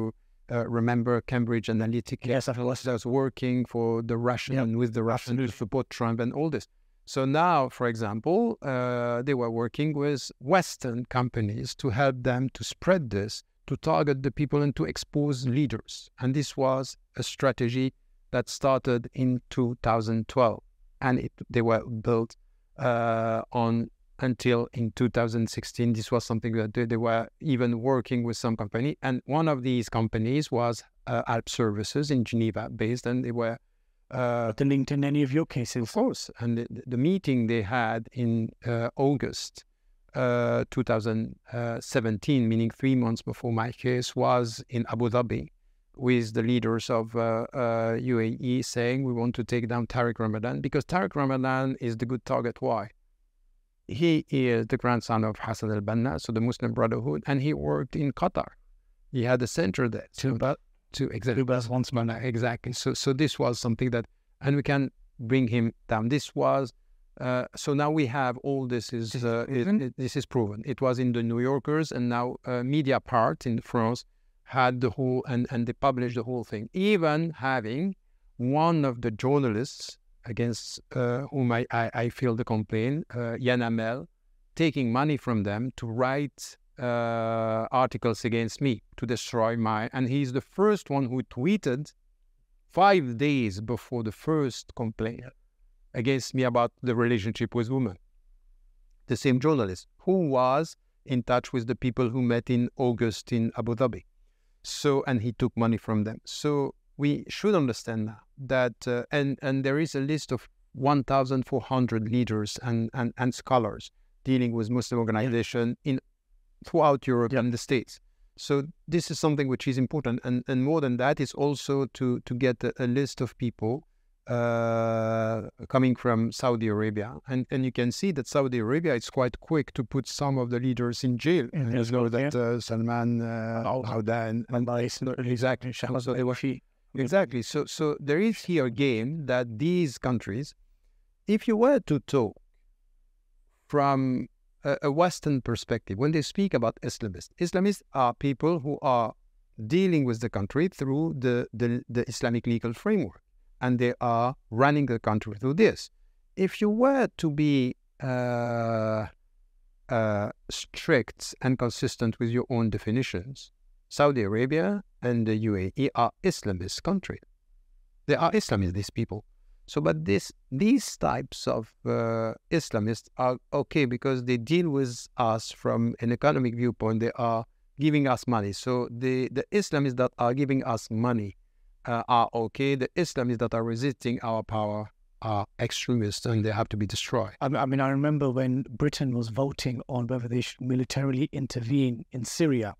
uh, remember Cambridge Analytica, yes, I was, was working for the Russian yep. with the Russian to support Trump and all this. So now, for example, uh, they were working with Western companies to help them to spread this, to target the people and to expose leaders. And this was a strategy that started in two thousand twelve. And it, they were built uh, on until in two thousand sixteen. This was something that they, they were even working with some company. And one of these companies was uh, Alp Services in Geneva based. And they were... Uh, the linked in any of your cases. Of course. And the, the meeting they had in uh, August... Uh, two thousand seventeen, meaning three months before my case, was in Abu Dhabi with the leaders of uh, uh, U A E, saying we want to take down Tariq Ramadan, because Tariq Ramadan is the good target. Why? He is the grandson of Hassan al-Banna, so the Muslim Brotherhood, and he worked in Qatar. He had a center there. To, to, exactly. Exactly. So, so this was something that, and we can bring him down. This was Uh, so now we have all this is, uh, it, it, this is proven. It was in the New Yorkers, and now uh, Media Part in France had the whole, and, and they published the whole thing. Even having one of the journalists against uh, whom I, I, I filed the complaint, uh, Yann Hamel, taking money from them to write uh, articles against me to destroy my, and he's the first one who tweeted five days before the first complaint against me about the relationship with women. The same journalist who was in touch with the people who met in August in Abu Dhabi. So, and he took money from them. So we should understand now that, uh, and, and there is a list of one thousand four hundred leaders and, and, and scholars dealing with Muslim organization in throughout Europe yeah. and the States. So this is something which is important. And, and more than that, it's also to, to get a, a list of people Uh, coming from Saudi Arabia, and and you can see that Saudi Arabia is quite quick to put some of the leaders in jail. And you know that uh, Salman, Hawdan, uh, and exactly, Shalgumi, exactly. So so there is here a game that these countries, if you were to talk from a, a Western perspective, when they speak about Islamists, Islamists are people who are dealing with the country through the the, the Islamic legal framework, and they are running the country through this. If you were to be uh, uh, strict and consistent with your own definitions, Saudi Arabia and the U A E are Islamist countries. They are Islamist, these people. So, but this, these types of uh, Islamists are okay because they deal with us from an economic viewpoint. They are giving us money. So the, the Islamists that are giving us money uh, are okay. The Islamists that are resisting our power are extremists and they have to be destroyed. I mean, I remember when Britain was voting on whether they should militarily intervene in Syria.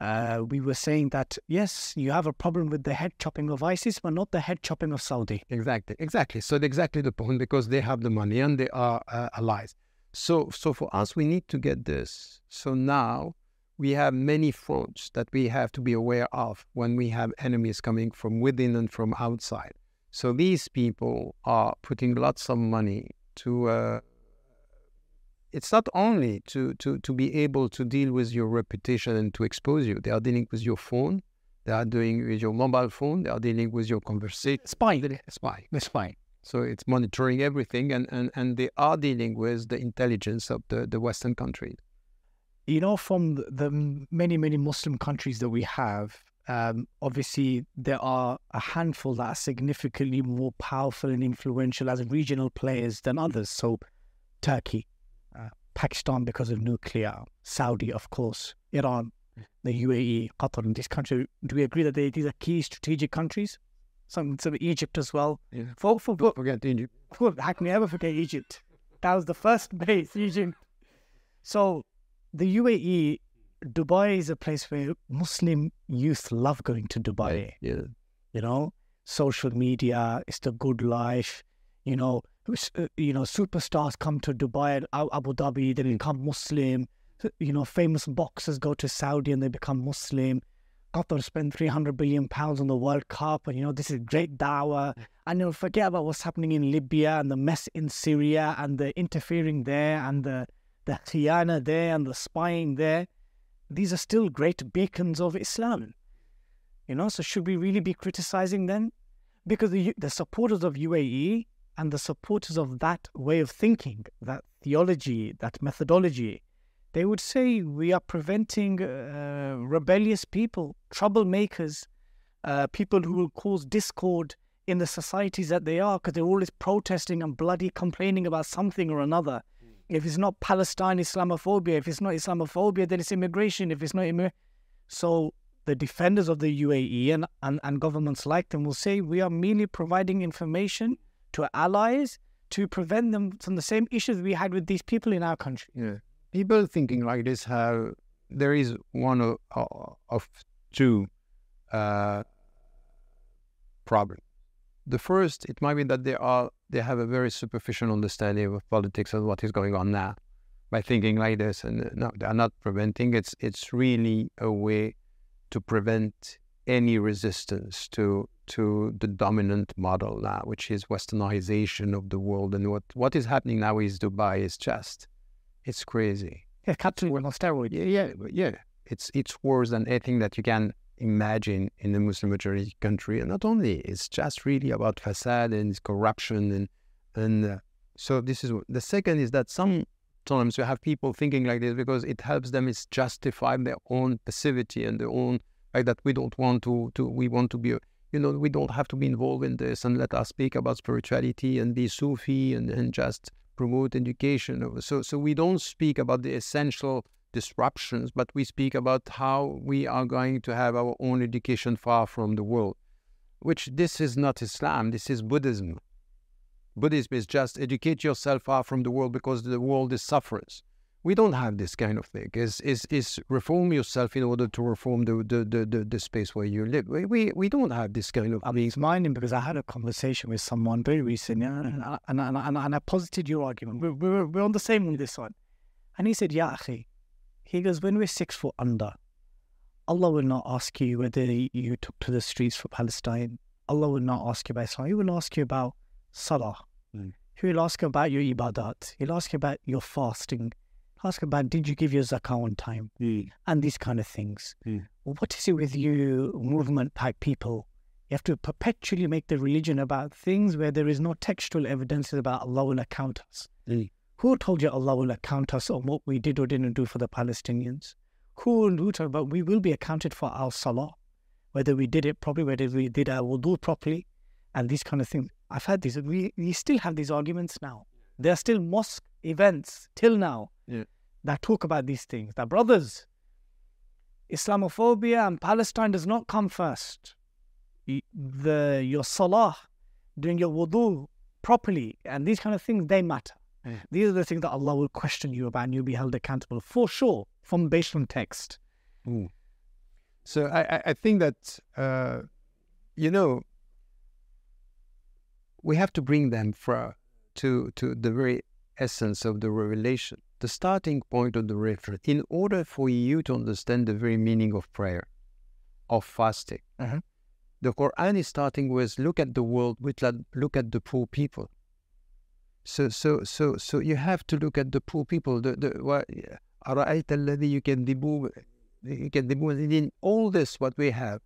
Uh, we were saying that, yes, you have a problem with the head chopping of ISIS, but not the head chopping of Saudi. Exactly, exactly. So exactly the point, because they have the money and they are uh, allies. So, so for us, we need to get this. So now we have many fronts that we have to be aware of when we have enemies coming from within and from outside. So these people are putting lots of money to... Uh, It's not only to, to, to be able to deal with your reputation and to expose you. They are dealing with your phone. They are doing with your mobile phone. They are dealing with your conversation. Spying. Spying. Spying. So it's monitoring everything, and, and, and they are dealing with the intelligence of the, the Western countries. You know, from the many, many Muslim countries that we have, um, obviously there are a handful that are significantly more powerful and influential as regional players than others. So Turkey, Uh, Pakistan because of nuclear, Saudi, of course, Iran, the U A E, Qatar, and these countries. Do we agree that they, these are key strategic countries? Some, some Egypt as well. Yeah. For, for, Don't for, forget Egypt. For, how can we ever forget Egypt? That was the first base, Egypt. So the U A E, Dubai is a place where Muslim youth love going to Dubai. Yeah. Yeah. You know, social media, it's the good life, you know. You know, superstars come to Dubai and Abu Dhabi, they become Muslim. You know, famous boxers go to Saudi and they become Muslim. Qatar spend three hundred billion pounds on the World Cup, and you know, this is great dawah. And you'll forget about what's happening in Libya and the mess in Syria and the interfering there and the, the khiyana there and the spying there. These are still great beacons of Islam. You know, so should we really be criticizing them? Because the, the supporters of U A E and the supporters of that way of thinking, that theology, that methodology, they would say we are preventing uh, rebellious people, troublemakers, uh, people who will cause discord in the societies that they are, because they're always protesting and bloody complaining about something or another. Mm. If it's not Palestine, Islamophobia. If it's not Islamophobia, then it's immigration. If it's not immigration. So the defenders of the U A E and, and, and governments like them will say we are merely providing information to allies to prevent them from the same issues we had with these people in our country. Yeah. People thinking like this have, there is one of, of two uh, problems. The first, it might be that they are they have a very superficial understanding of politics and what is going on now by thinking like this. And no, they are not preventing. It's it's really a way to prevent any resistance to to the dominant model now, which is westernization of the world. And what, what is happening now is Dubai is just, it's crazy. Yeah, capitalism on steroids. Yeah, yeah, yeah. It's, it's worse than anything that you can imagine in a Muslim majority country. And not only, it's just really about facade and corruption. And, and uh, so this is, the second is that sometimes you have people thinking like this because it helps them, it's justifying their own passivity and their own, like that we don't want to, to we want to be, a, you know, we don't have to be involved in this and let us speak about spirituality and be Sufi and, and just promote education. So, so we don't speak about the essential disruptions, but we speak about how we are going to have our own education far from the world, which this is not Islam, this is Buddhism. Buddhism is just educate yourself far from the world because the world is suffers. We don't have this kind of thing. Is is is reform yourself in order to reform the the the, the, the space where you live. We, we we don't have this kind of. I mean, it's minding because I had a conversation with someone very recently, and I, and I, and I, and I posited your argument. We're, we're we're on the same on this one, and he said, "Ya akhi," he goes, "when we're six foot under, Allah will not ask you whether you took to the streets for Palestine. Allah will not ask you about Islam. He will ask you about Salah. Mm. He will ask you about your ibadat. He'll ask you about your fasting." Ask about, did you give your zakah on time? Mm. And these kind of things. Mm. What is it with you movement type people? You have to perpetually make the religion about things where there is no textual evidence about Allah will account us. Mm. Who told you Allah will account us on what we did or didn't do for the Palestinians? Who told you about we will be accounted for our salah, whether we did it properly, whether we did our wudu properly, and these kind of things. I've had these, we, we still have these arguments now. There are still mosque events till now yeah. that talk about these things. That brothers, Islamophobia and Palestine does not come first. The, your salah, doing your wudu properly, and these kind of things, they matter. Yeah. These are the things that Allah will question you about, and you'll be held accountable for sure, from based on text. Ooh. So I, I think that, uh, you know, we have to bring them for, to, to the very essence of the revelation, the starting point of the reference, in order for you to understand the very meaning of prayer, of fasting. Uh-huh. The Quran is starting with, look at the world, look at the poor people. So, so, so, so you have to look at the poor people. The, the, what, you can debug, you can debug in all this what we have.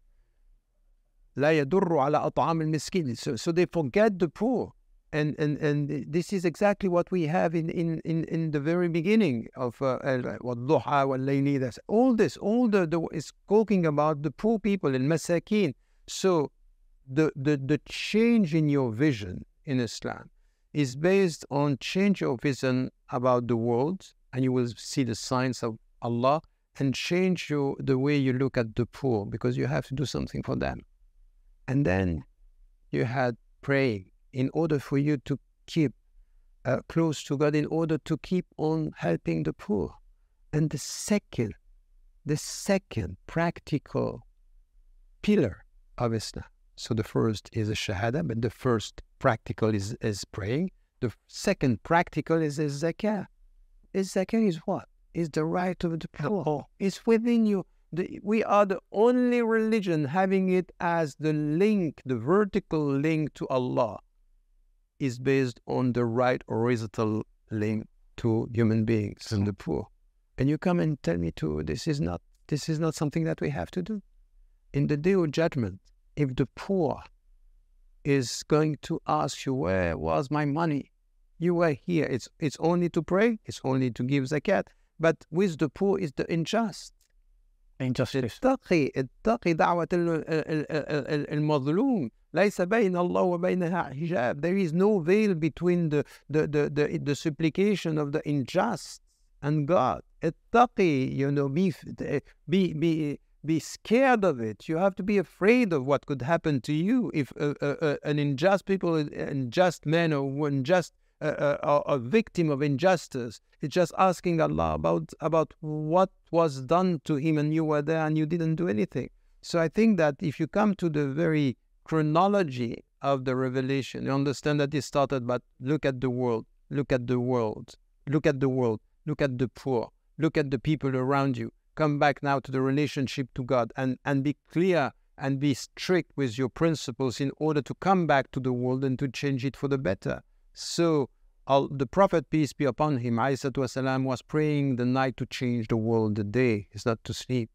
So, so they forget the poor, and and and this is exactly what we have in in in, in the very beginning of uh, all this. All the, the is talking about the poor people in masakin. So, the the the change in your vision in Islam is based on change of vision about the world, and you will see the signs of Allah, and change your, the way you look at the poor, because you have to do something for them. And then you had praying in order for you to keep uh, close to God, in order to keep on helping the poor. And the second, the second practical pillar of Islam. So the first is a shahada, but the first practical is, is praying. The second practical is, is zakah. Is zakah is what? Is the right of the poor. Oh. It's within you. The, we are the only religion having it as the link, the vertical link to Allah is based on the right horizontal link to human beings mm-hmm. and the poor. And you come and tell me too, this is not, this is not something that we have to do. In the day of judgment, if the poor is going to ask you, where was my money? You were here. It's, it's only to pray. It's only to give zakat. But with the poor is the unjust. Injustice. There is no veil between the, the, the, the, the supplication of the unjust and God. You know, be, be, be, be scared of it. You have to be afraid of what could happen to you if uh, uh, uh, an unjust people, an unjust man or unjust A, a, a victim of injustice. It's just asking Allah about about what was done to him, and you were there and you didn't do anything. So I think that if you come to the very chronology of the revelation, you understand that it started, but look at the world, look at the world, look at the world, look at the poor, look at the people around you. Come back now to the relationship to God, and, and be clear and be strict with your principles in order to come back to the world and to change it for the better. So uh, the Prophet, peace be upon him, والسلام, was praying the night to change the world. The day is not to sleep.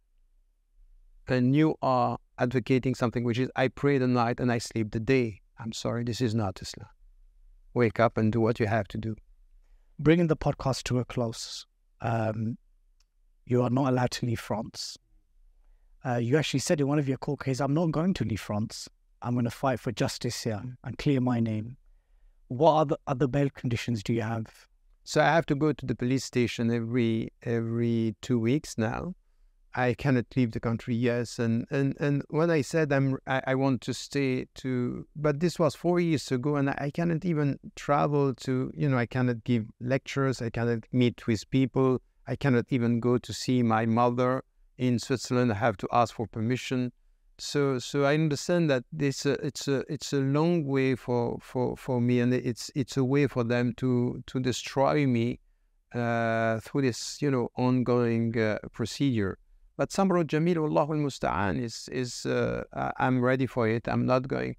And you are advocating something which is, I pray the night and I sleep the day. I'm sorry, this is not Islam. Wake up and do what you have to do. Bringing the podcast to a close, um, you are not allowed to leave France. Uh, you actually said in one of your court cases, I'm not going to leave France. I'm going to fight for justice here and clear my name. What other other bail conditions do you have? So I have to go to the police station every every two weeks now. I cannot leave the country. Yes, and and and when I said I'm, I, I want to stay to, but this was four years ago, and I, I cannot even travel to. You know, I cannot give lectures. I cannot meet with people. I cannot even go to see my mother in Switzerland. I have to ask for permission. So, so I understand that this uh, it's a it's a long way for for for me, and it's it's a way for them to to destroy me uh, through this you know ongoing uh, procedure. But somehow, Jamil, Allahu al-Musta'an, is is uh, I'm ready for it. I'm not going.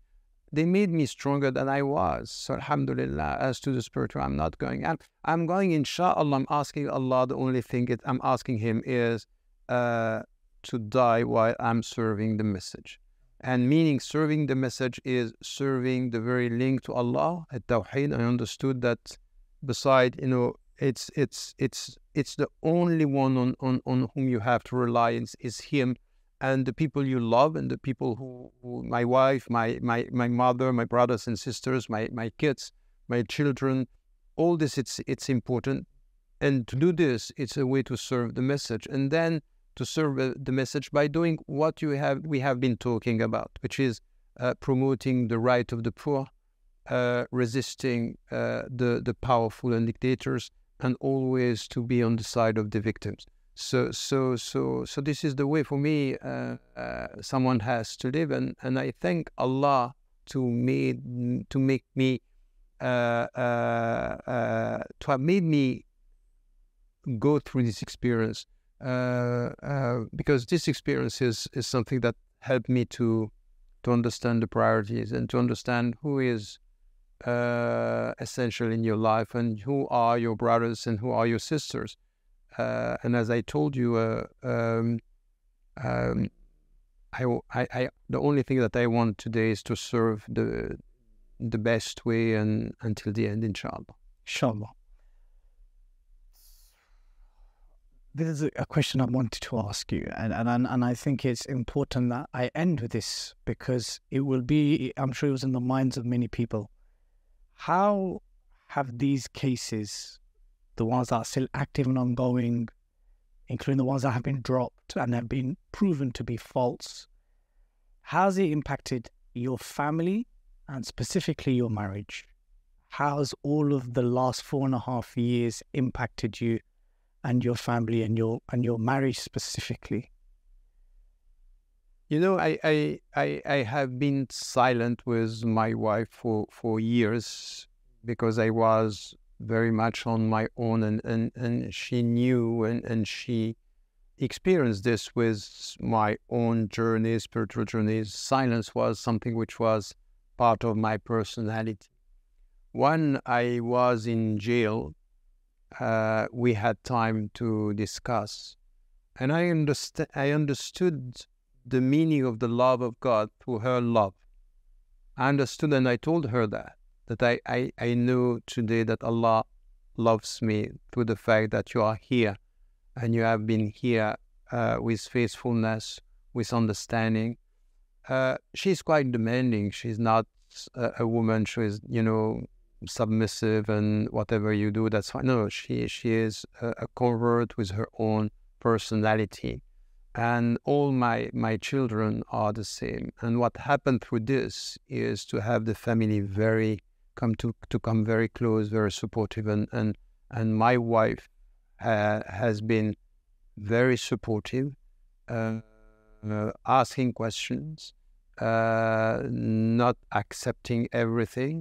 They made me stronger than I was. So, alhamdulillah, as to the spiritual, I'm not going. I'm I'm going. Inshallah, I'm asking Allah. The only thing that I'm asking Him is. Uh, to die while I'm serving the message. And meaning serving the message is serving the very link to Allah at Tawheed. I understood that beside, you know, it's it's it's it's the only one on, on, on whom you have to rely is, is Him. and the people you love, and the people who, who my wife, my, my, my mother, my brothers and sisters, my, my kids, my children, all this, it's, it's important. And to do this, it's a way to serve the message. And then to serve the message by doing what you have, we have been talking about, which is uh, promoting the right of the poor, uh, resisting uh, the, the powerful and dictators, and always to be on the side of the victims. So, so, so, so this is the way for me. Uh, uh, someone has to live, and and I thank Allah to made to make me uh, uh, uh, to have made me go through this experience, uh, uh, because this experience is is something that helped me to to understand the priorities and to understand who is uh, essential in your life and who are your brothers and who are your sisters. Uh, and as I told you, uh, um, um, I, I, I, the only thing that I want today is to serve the the best way and until the end, inshallah. Inshallah. This is a question I wanted to ask you, and, and, and I think it's important that I end with this, because it will be, I'm sure it was in the minds of many people. How have these cases, the ones that are still active and ongoing, including the ones that have been dropped and have been proven to be false, how's it impacted your family and specifically your marriage? How's all of the last four and a half years impacted you and your family and your and your marriage specifically? You know, I I, I, I have been silent with my wife for, for years, because I was very much on my own, and, and, and she knew, and, and she experienced this with my own journey, spiritual journeys. Silence was something which was part of my personality. When I was in jail, uh, we had time to discuss, and I, underst- I understood the meaning of the love of God through her love. I understood, and I told her that. that I, I, I know today that Allah loves me through the fact that you are here, and you have been here uh, with faithfulness, with understanding. Uh, she's quite demanding. She's not a, a woman who is, you know, submissive and whatever you do, that's fine. No, she, she is a, a convert with her own personality. And all my, my children are the same. And what happened through this is to have the family very... come to, to come very close, very supportive, and and, and my wife uh, has been very supportive, uh, uh, asking questions, uh, not accepting everything,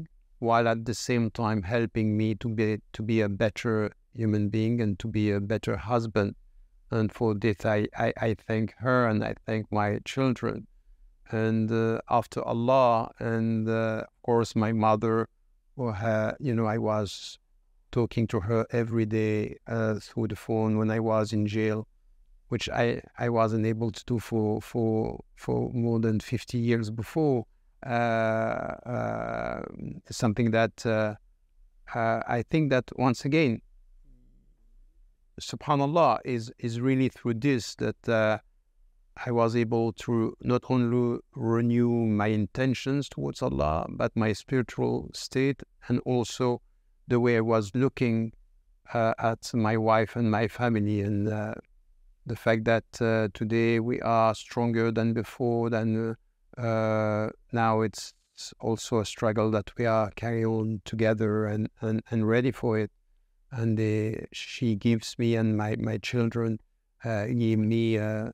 while at the same time helping me to be to be a better human being and to be a better husband. And for this, I, I, I thank her, and I thank my children, and uh, after Allah, and uh, of course my mother. Or her, you know, I was talking to her every day uh, through the phone when I was in jail, which I, I wasn't able to do for for for more than fifty years before. Uh, uh, something that uh, uh, I think that once again, subhanallah, is is really through this that uh, I was able to not only renew my intentions towards Allah, but my spiritual state, and also the way I was looking uh, at my wife and my family, and uh, the fact that uh, today we are stronger than before. Than uh, now, it's also a struggle that we are carrying on together, and, and, and ready for it. And uh, she gives me, and my, my children uh, give me uh,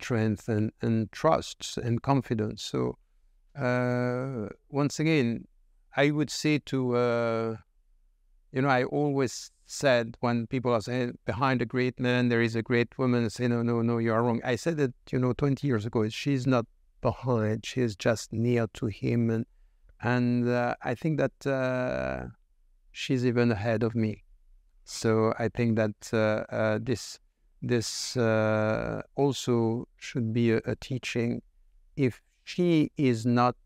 strength and, and trust and confidence. So uh, once again, I would say to, uh, you know, I always said when people are saying behind a great man, there is a great woman, I say, no, no, no, you are wrong. I said that, you know, twenty years ago, she's not behind, she is just near to him. And, and uh, I think that uh, she's even ahead of me. So I think that uh, uh, this This uh, also should be a, a teaching. If she is not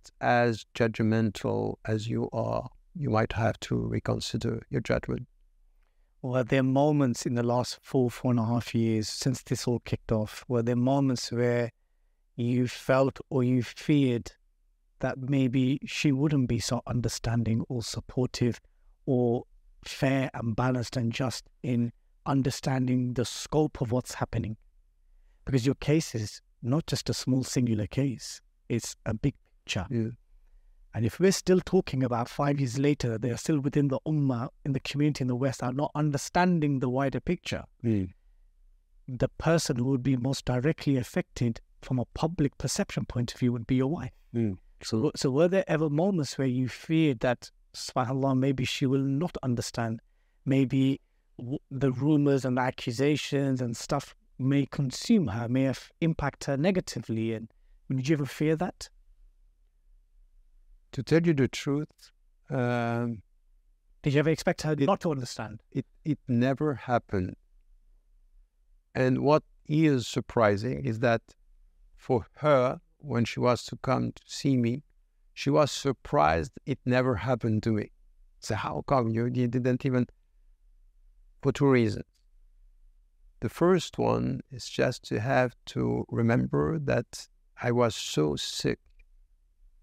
as judgmental as you are, you might have to reconsider your judgment. Were there moments in the last four, four and a half years since this all kicked off, were there moments where you felt or you feared that maybe she wouldn't be so understanding or supportive or fair and balanced and just in understanding the scope of what's happening. Because your case is not just a small singular case, it's a big picture. Yeah. And if we're still talking about five years later, they are still within the ummah, in the community in the West, are not understanding the wider picture. Mm. The person who would be most directly affected from a public perception point of view would be your wife. Mm. So, so were there ever moments where you feared that, subhanAllah, maybe she will not understand, maybe the rumors and the accusations and stuff may consume her, may impact her negatively? And did you ever fear that? To tell you the truth, um, did you ever expect her it, not to understand? It it never happened. And what is surprising is that for her, when she was to come to see me, she was surprised it never happened to me. So how come you, you didn't even? For two reasons. The first one is just to have to remember that I was so sick.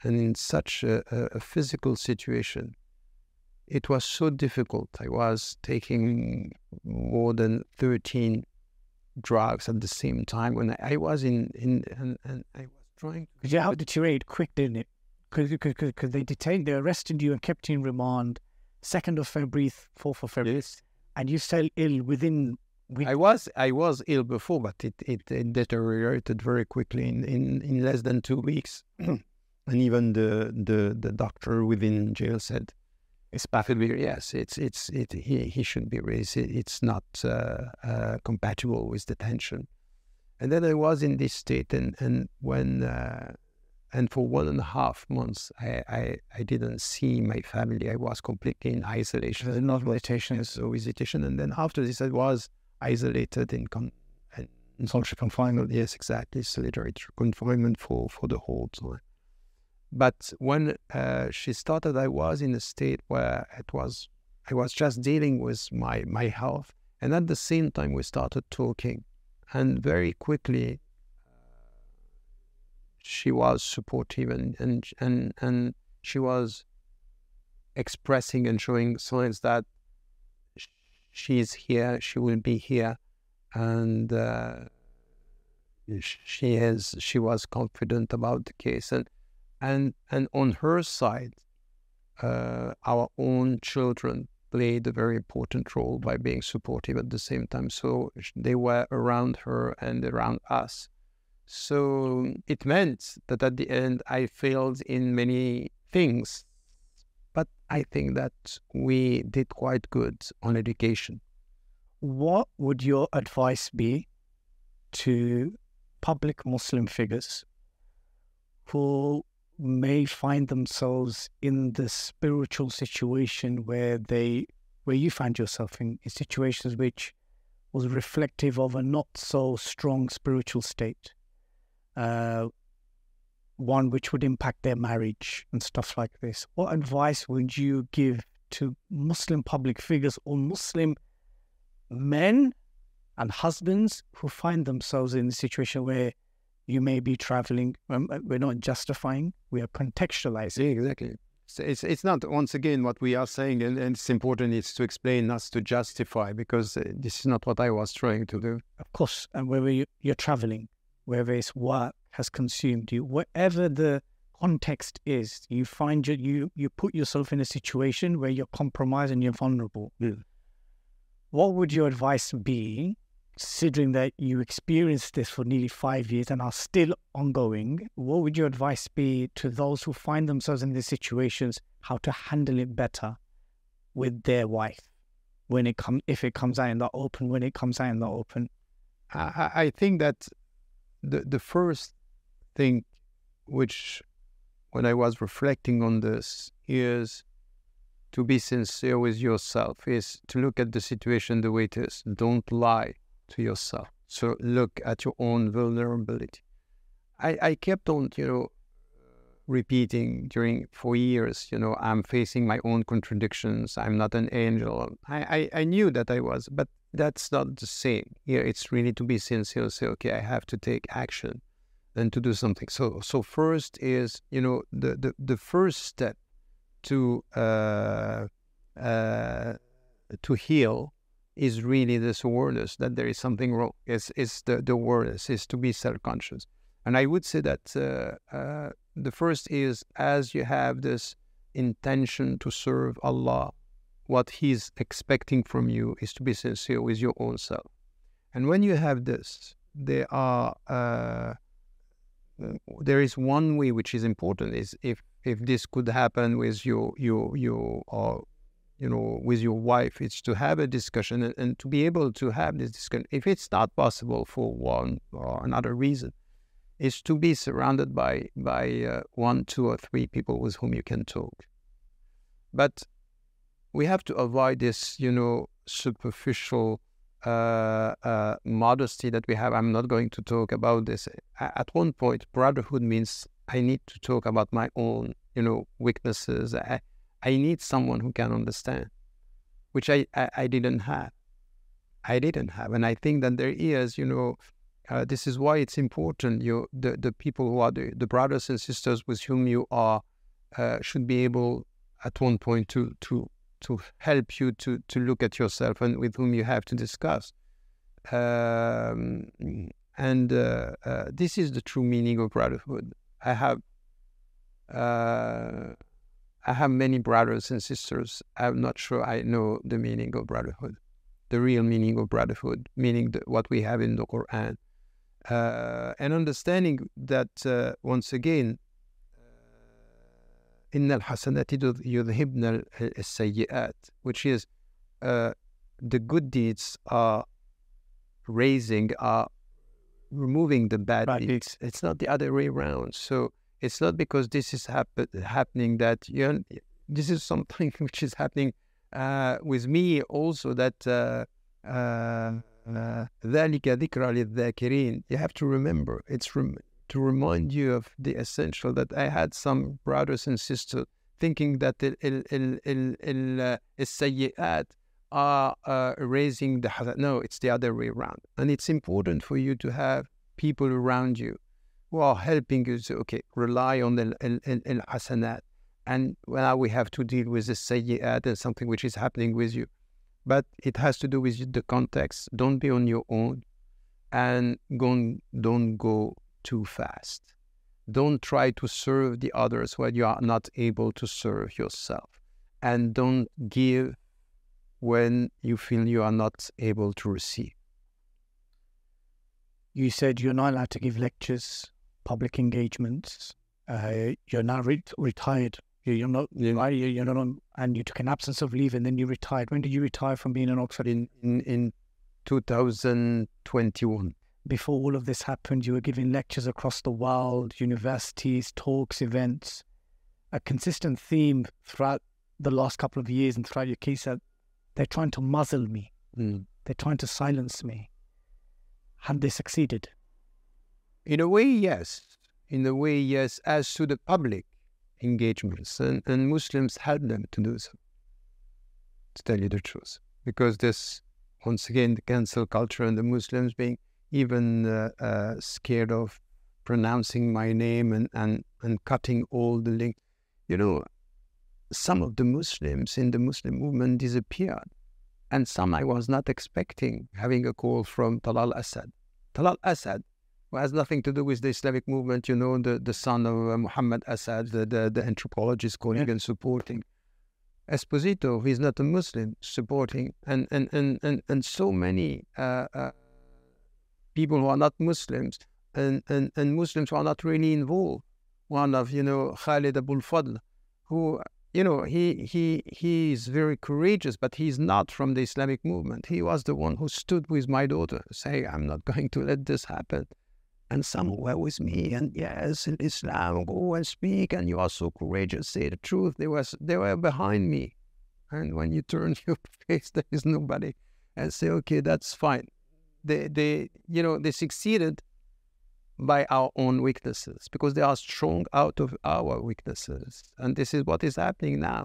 And in such a, a physical situation, it was so difficult. I was taking more than thirteen drugs at the same time when I, I was in, in and, and I was trying to... Yeah, how deteriorated quick, didn't it? Because they detained, they arrested you and kept you in remand, second of February, fourth of February. Yes. And you fell ill within... Weeks. I was I was ill before, but it, it, it deteriorated very quickly in, in, in less than two weeks. And even the, the, the doctor within jail said, "It's perfectly yes. It's it's it. He he should be released. It's not uh, uh, compatible with detention." And then I was in this state, and and when uh, and for one and a half months, I, I I didn't see my family. I was completely in isolation. Not visitation, so visitation. And then after this, I was isolated in con and in solitary confinement. Yes, exactly, solitary confinement for for the whole time. But when uh, she started, I was in a state where it was, I was just dealing with my, my health. And at the same time, we started talking. And very quickly, she was supportive and, and, and, and she was expressing and showing signs that she's here, she will be here. And uh, she is, she was confident about the case. And And and on her side, uh, our own children played a very important role by being supportive at the same time. So they were around her and around us. So it meant that at the end I failed in many things, but I think that we did quite good on education. What would your advice be to public Muslim figures who may find themselves in the spiritual situation where they, where you find yourself in, in situations which was reflective of a not so strong spiritual state, uh, one which would impact their marriage and stuff like this? What advice would you give to Muslim public figures or Muslim men and husbands who find themselves in a situation where you may be traveling? We're not justifying, we are contextualizing. Yeah, exactly. So it's, it's not, once again, what we are saying, and, and it's important is to explain, not to justify, because uh, this is not what I was trying to do. Of course, and wherever you, you're traveling, wherever it's work has consumed you, whatever the context is, you find you, you, you put yourself in a situation where you're compromised and you're vulnerable. Yeah. What would your advice be? Considering that you experienced this for nearly five years and are still ongoing, what would your advice be to those who find themselves in these situations, how to handle it better with their wife when it comes, if it comes out in the open, when it comes out in the open? I, I think that the, the first thing which, when I was reflecting on this, is to be sincere with yourself, is to look at the situation the way it is. Don't lie to yourself. So look at your own vulnerability. I, I kept on, you know, repeating during four years, you know, I'm facing my own contradictions. I'm not an angel. I, I, I knew that I was, but that's not the same. Here, it's really to be sincere. Say, okay, I have to take action. than to do something. So, so first is, you know, the, the, the first step to uh, uh, to heal is really this awareness that there is something wrong. It's, it's the, the awareness, is to be self-conscious. And I would say that uh, uh, the first is, as you have this intention to serve Allah, what He's expecting from you is to be sincere with your own self. And when you have this, there are uh, there is one way which is important, is if if this could happen with your your your uh, you know with your wife, it's to have a discussion and, and to be able to have this discussion. If it's not possible for one or another reason, is to be surrounded by by uh, one, two, or three people with whom you can talk. But we have to avoid this, you know, superficial uh, uh, modesty that we have. I'm not going to talk about this. At one point, brotherhood means I need to talk about my own, you know, weaknesses. I, I need someone who can understand, which I, I, I didn't have. I didn't have. And I think that there is, you know, Uh, this is why it's important, you, the, the people who are the, the brothers and sisters with whom you are, uh, should be able at one point to to to help you to, to look at yourself, and with whom you have to discuss. Um, and uh, uh, this is the true meaning of brotherhood. I have uh, I have many brothers and sisters. I'm not sure I know the meaning of brotherhood, the real meaning of brotherhood, meaning the, what we have in the Quran. Uh, and understanding that, uh, once again, إِنَّ الْحَسَنَاتِ يُذْهِبْنَ السَّيِّئَاتِ, which is uh, the good deeds are raising, are removing the bad right. deeds. It's not the other way around. So it's not because this is happen happening that, you know, this is something which is happening uh, with me also, that uh, uh, Uh, you have to remember, it's rem to remind you of the essential, that I had some brothers and sisters thinking that السيئات are uh, raising the hazard. No, it's the other way around. And it's important for you to have people around you who are helping you to, okay, rely on the الحسنات. And well, we have to deal with the السيئات and something which is happening with you. But it has to do with the context. Don't be on your own, and don't, don't go too fast. Don't try to serve the others when you are not able to serve yourself. And don't give when you feel you are not able to receive. You said you're not allowed to give lectures, public engagements. Uh, you're now re retired. You're not, yeah. you're not on, and you took an absence of leave, and then you retired. When did you retire from being in Oxford? In, in, in two thousand twenty-one. Before all of this happened, you were giving lectures across the world, universities, talks, events. A consistent theme throughout the last couple of years and throughout your case, that they're trying to muzzle me. Mm. They're trying to silence me. Have they succeeded? In a way, yes. In a way, yes, as to the public engagements, and, and Muslims help them to do so, to tell you the truth, because this, once again, the cancel culture and the Muslims being even uh, uh, scared of pronouncing my name and, and, and cutting all the links. You know, some of the Muslims in the Muslim movement disappeared, and some I was not expecting, having a call from Talal Assad. Talal Assad Well, has nothing to do with the Islamic movement, you know, the, the son of uh, Muhammad Assad, the, the, the anthropologist calling yeah. and supporting. Esposito, who is not a Muslim, supporting, and, and, and, and, and so many uh, uh, people who are not Muslims, and, and, and Muslims who are not really involved. One of, you know, Khalid Abul Fadl, who, you know, he, he, he is very courageous, but he's not from the Islamic movement. He was the one who stood with my daughter, saying, I'm not going to let this happen. And some were with me, and yes, in Islam, go and speak, and you are so courageous, say the truth. They were, they were behind me. And when you turn your face, there is nobody. And say, okay, that's fine. They, they, you know, they succeeded by our own weaknesses, because they are strong out of our weaknesses. And this is what is happening now.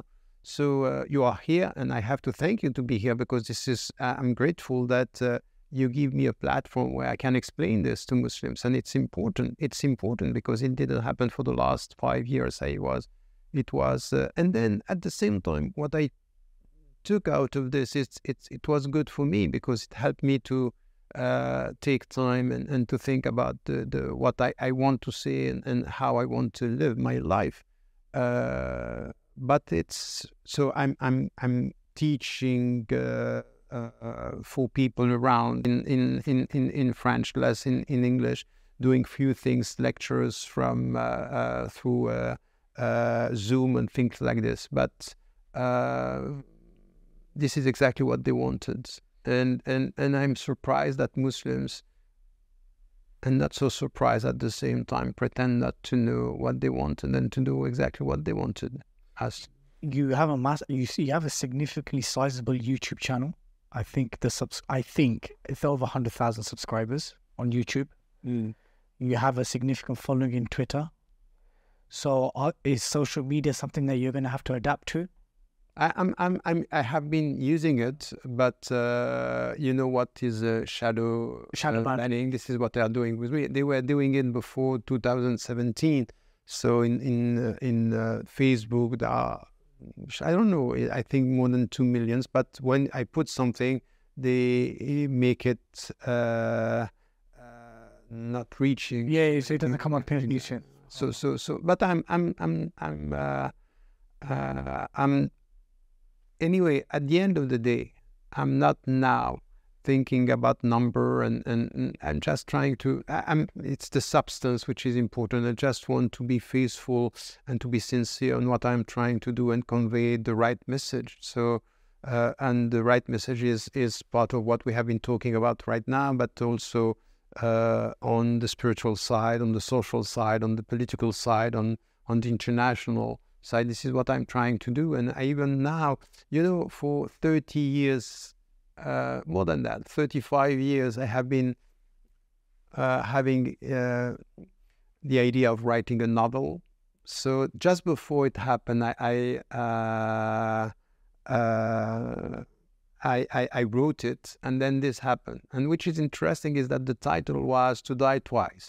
So uh, you are here, and I have to thank you to be here, because this is, uh, I'm grateful that uh, you give me a platform where I can explain this to Muslims. And it's important. It's important because it didn't happen for the last five years. I was, it was, uh, and then at the same time, what I took out of this, it's, it's, it was good for me because it helped me to uh, take time and, and to think about the, the what I, I want to say and, and how I want to live my life. Uh, but it's, so I'm, I'm, I'm teaching, uh, Uh, uh, for people around in, in, in, in, in French, less in, in English, doing few things, lectures from uh, uh, through uh, uh, Zoom and things like this. But uh, this is exactly what they wanted. And, and, and I'm surprised that Muslims, and not so surprised at the same time, pretend not to know what they wanted and to do exactly what they wanted. As you have a mass, you see, you have a significantly sizable YouTube channel. I think the subs. I think it's over one hundred thousand subscribers on YouTube. Mm. You have a significant following in Twitter. So are, is social media something that you're going to have to adapt to? I, I'm, I'm, I'm, I have been using it, but uh, you know what is uh, shadow shadow banning? This is what they are doing with me. They were doing it before two thousand seventeen. So in in uh, in uh, Facebook, there are, I don't know, I think more than two millions, but when I put something, they make it uh, uh, not reaching. Yeah, so it doesn't come up in YouTube. So, so, so, but I'm, I'm, I'm, I'm, uh, uh, I'm, anyway, at the end of the day, I'm not now thinking about number and, and, and just trying to, I'm, it's the substance which is important. I just want to be faithful and to be sincere in what I'm trying to do and convey the right message. So, uh, and the right message is, is part of what we have been talking about right now, but also uh, on the spiritual side, on the social side, on the political side, on, on the international side. This is what I'm trying to do. And I, even now, you know, for thirty years, Uh, more than that, thirty-five years, I have been uh, having uh, the idea of writing a novel. So just before it happened, I I, uh, uh, I, I, I wrote it, and then this happened. And which is interesting is that the title was "To Die Twice."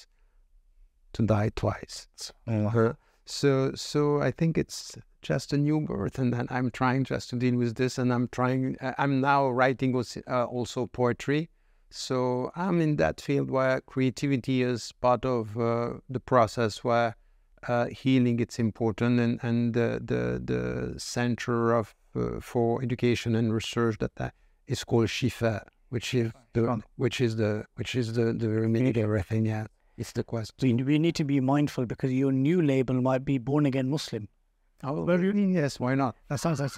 To die twice. Uh-huh. So so I think it's just a new birth, and then I'm trying just to deal with this, and I'm trying, I'm now writing also, uh, also poetry. So I'm in that field where creativity is part of uh, the process, where uh, healing it's important, and, and the, the, the center of, uh, for education and research that, that is called Shifa, which is the, which is the, which is the, the remedial thing, yeah. It's the question. We need to be mindful because your new label might be Born Again Muslim. Oh, well, yes, why not? That sounds like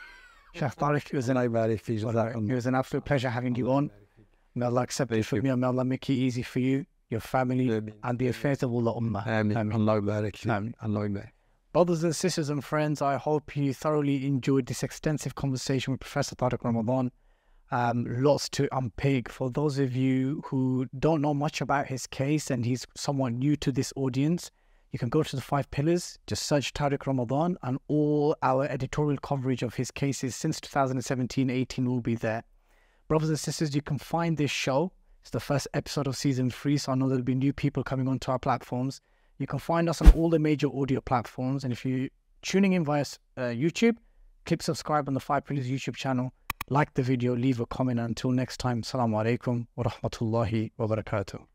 Sheikh Tariq. It was an, it was an absolute pleasure having you on. May Allah accept it for me, and may Allah make it easy for you, your family, and the affairs of all the Ummah. Ameen. Ameen. Brothers and sisters and friends, I hope you thoroughly enjoyed this extensive conversation with Professor Tariq Ramadan. Um, lots to unpick. For those of you who don't know much about his case and he's somewhat new to this audience, you can go to the Five Pillars, just search Tariq Ramadan, and all our editorial coverage of his cases since two thousand seventeen eighteen will be there. Brothers and sisters, you can find this show. It's the first episode of season three, so I know there'll be new people coming onto our platforms. You can find us on all the major audio platforms, and if you're tuning in via uh, YouTube, click subscribe on the Five Pillars YouTube channel. Like the video, leave a comment. Until next time, assalamu alaikum wa rahmatullahi wa barakatuh.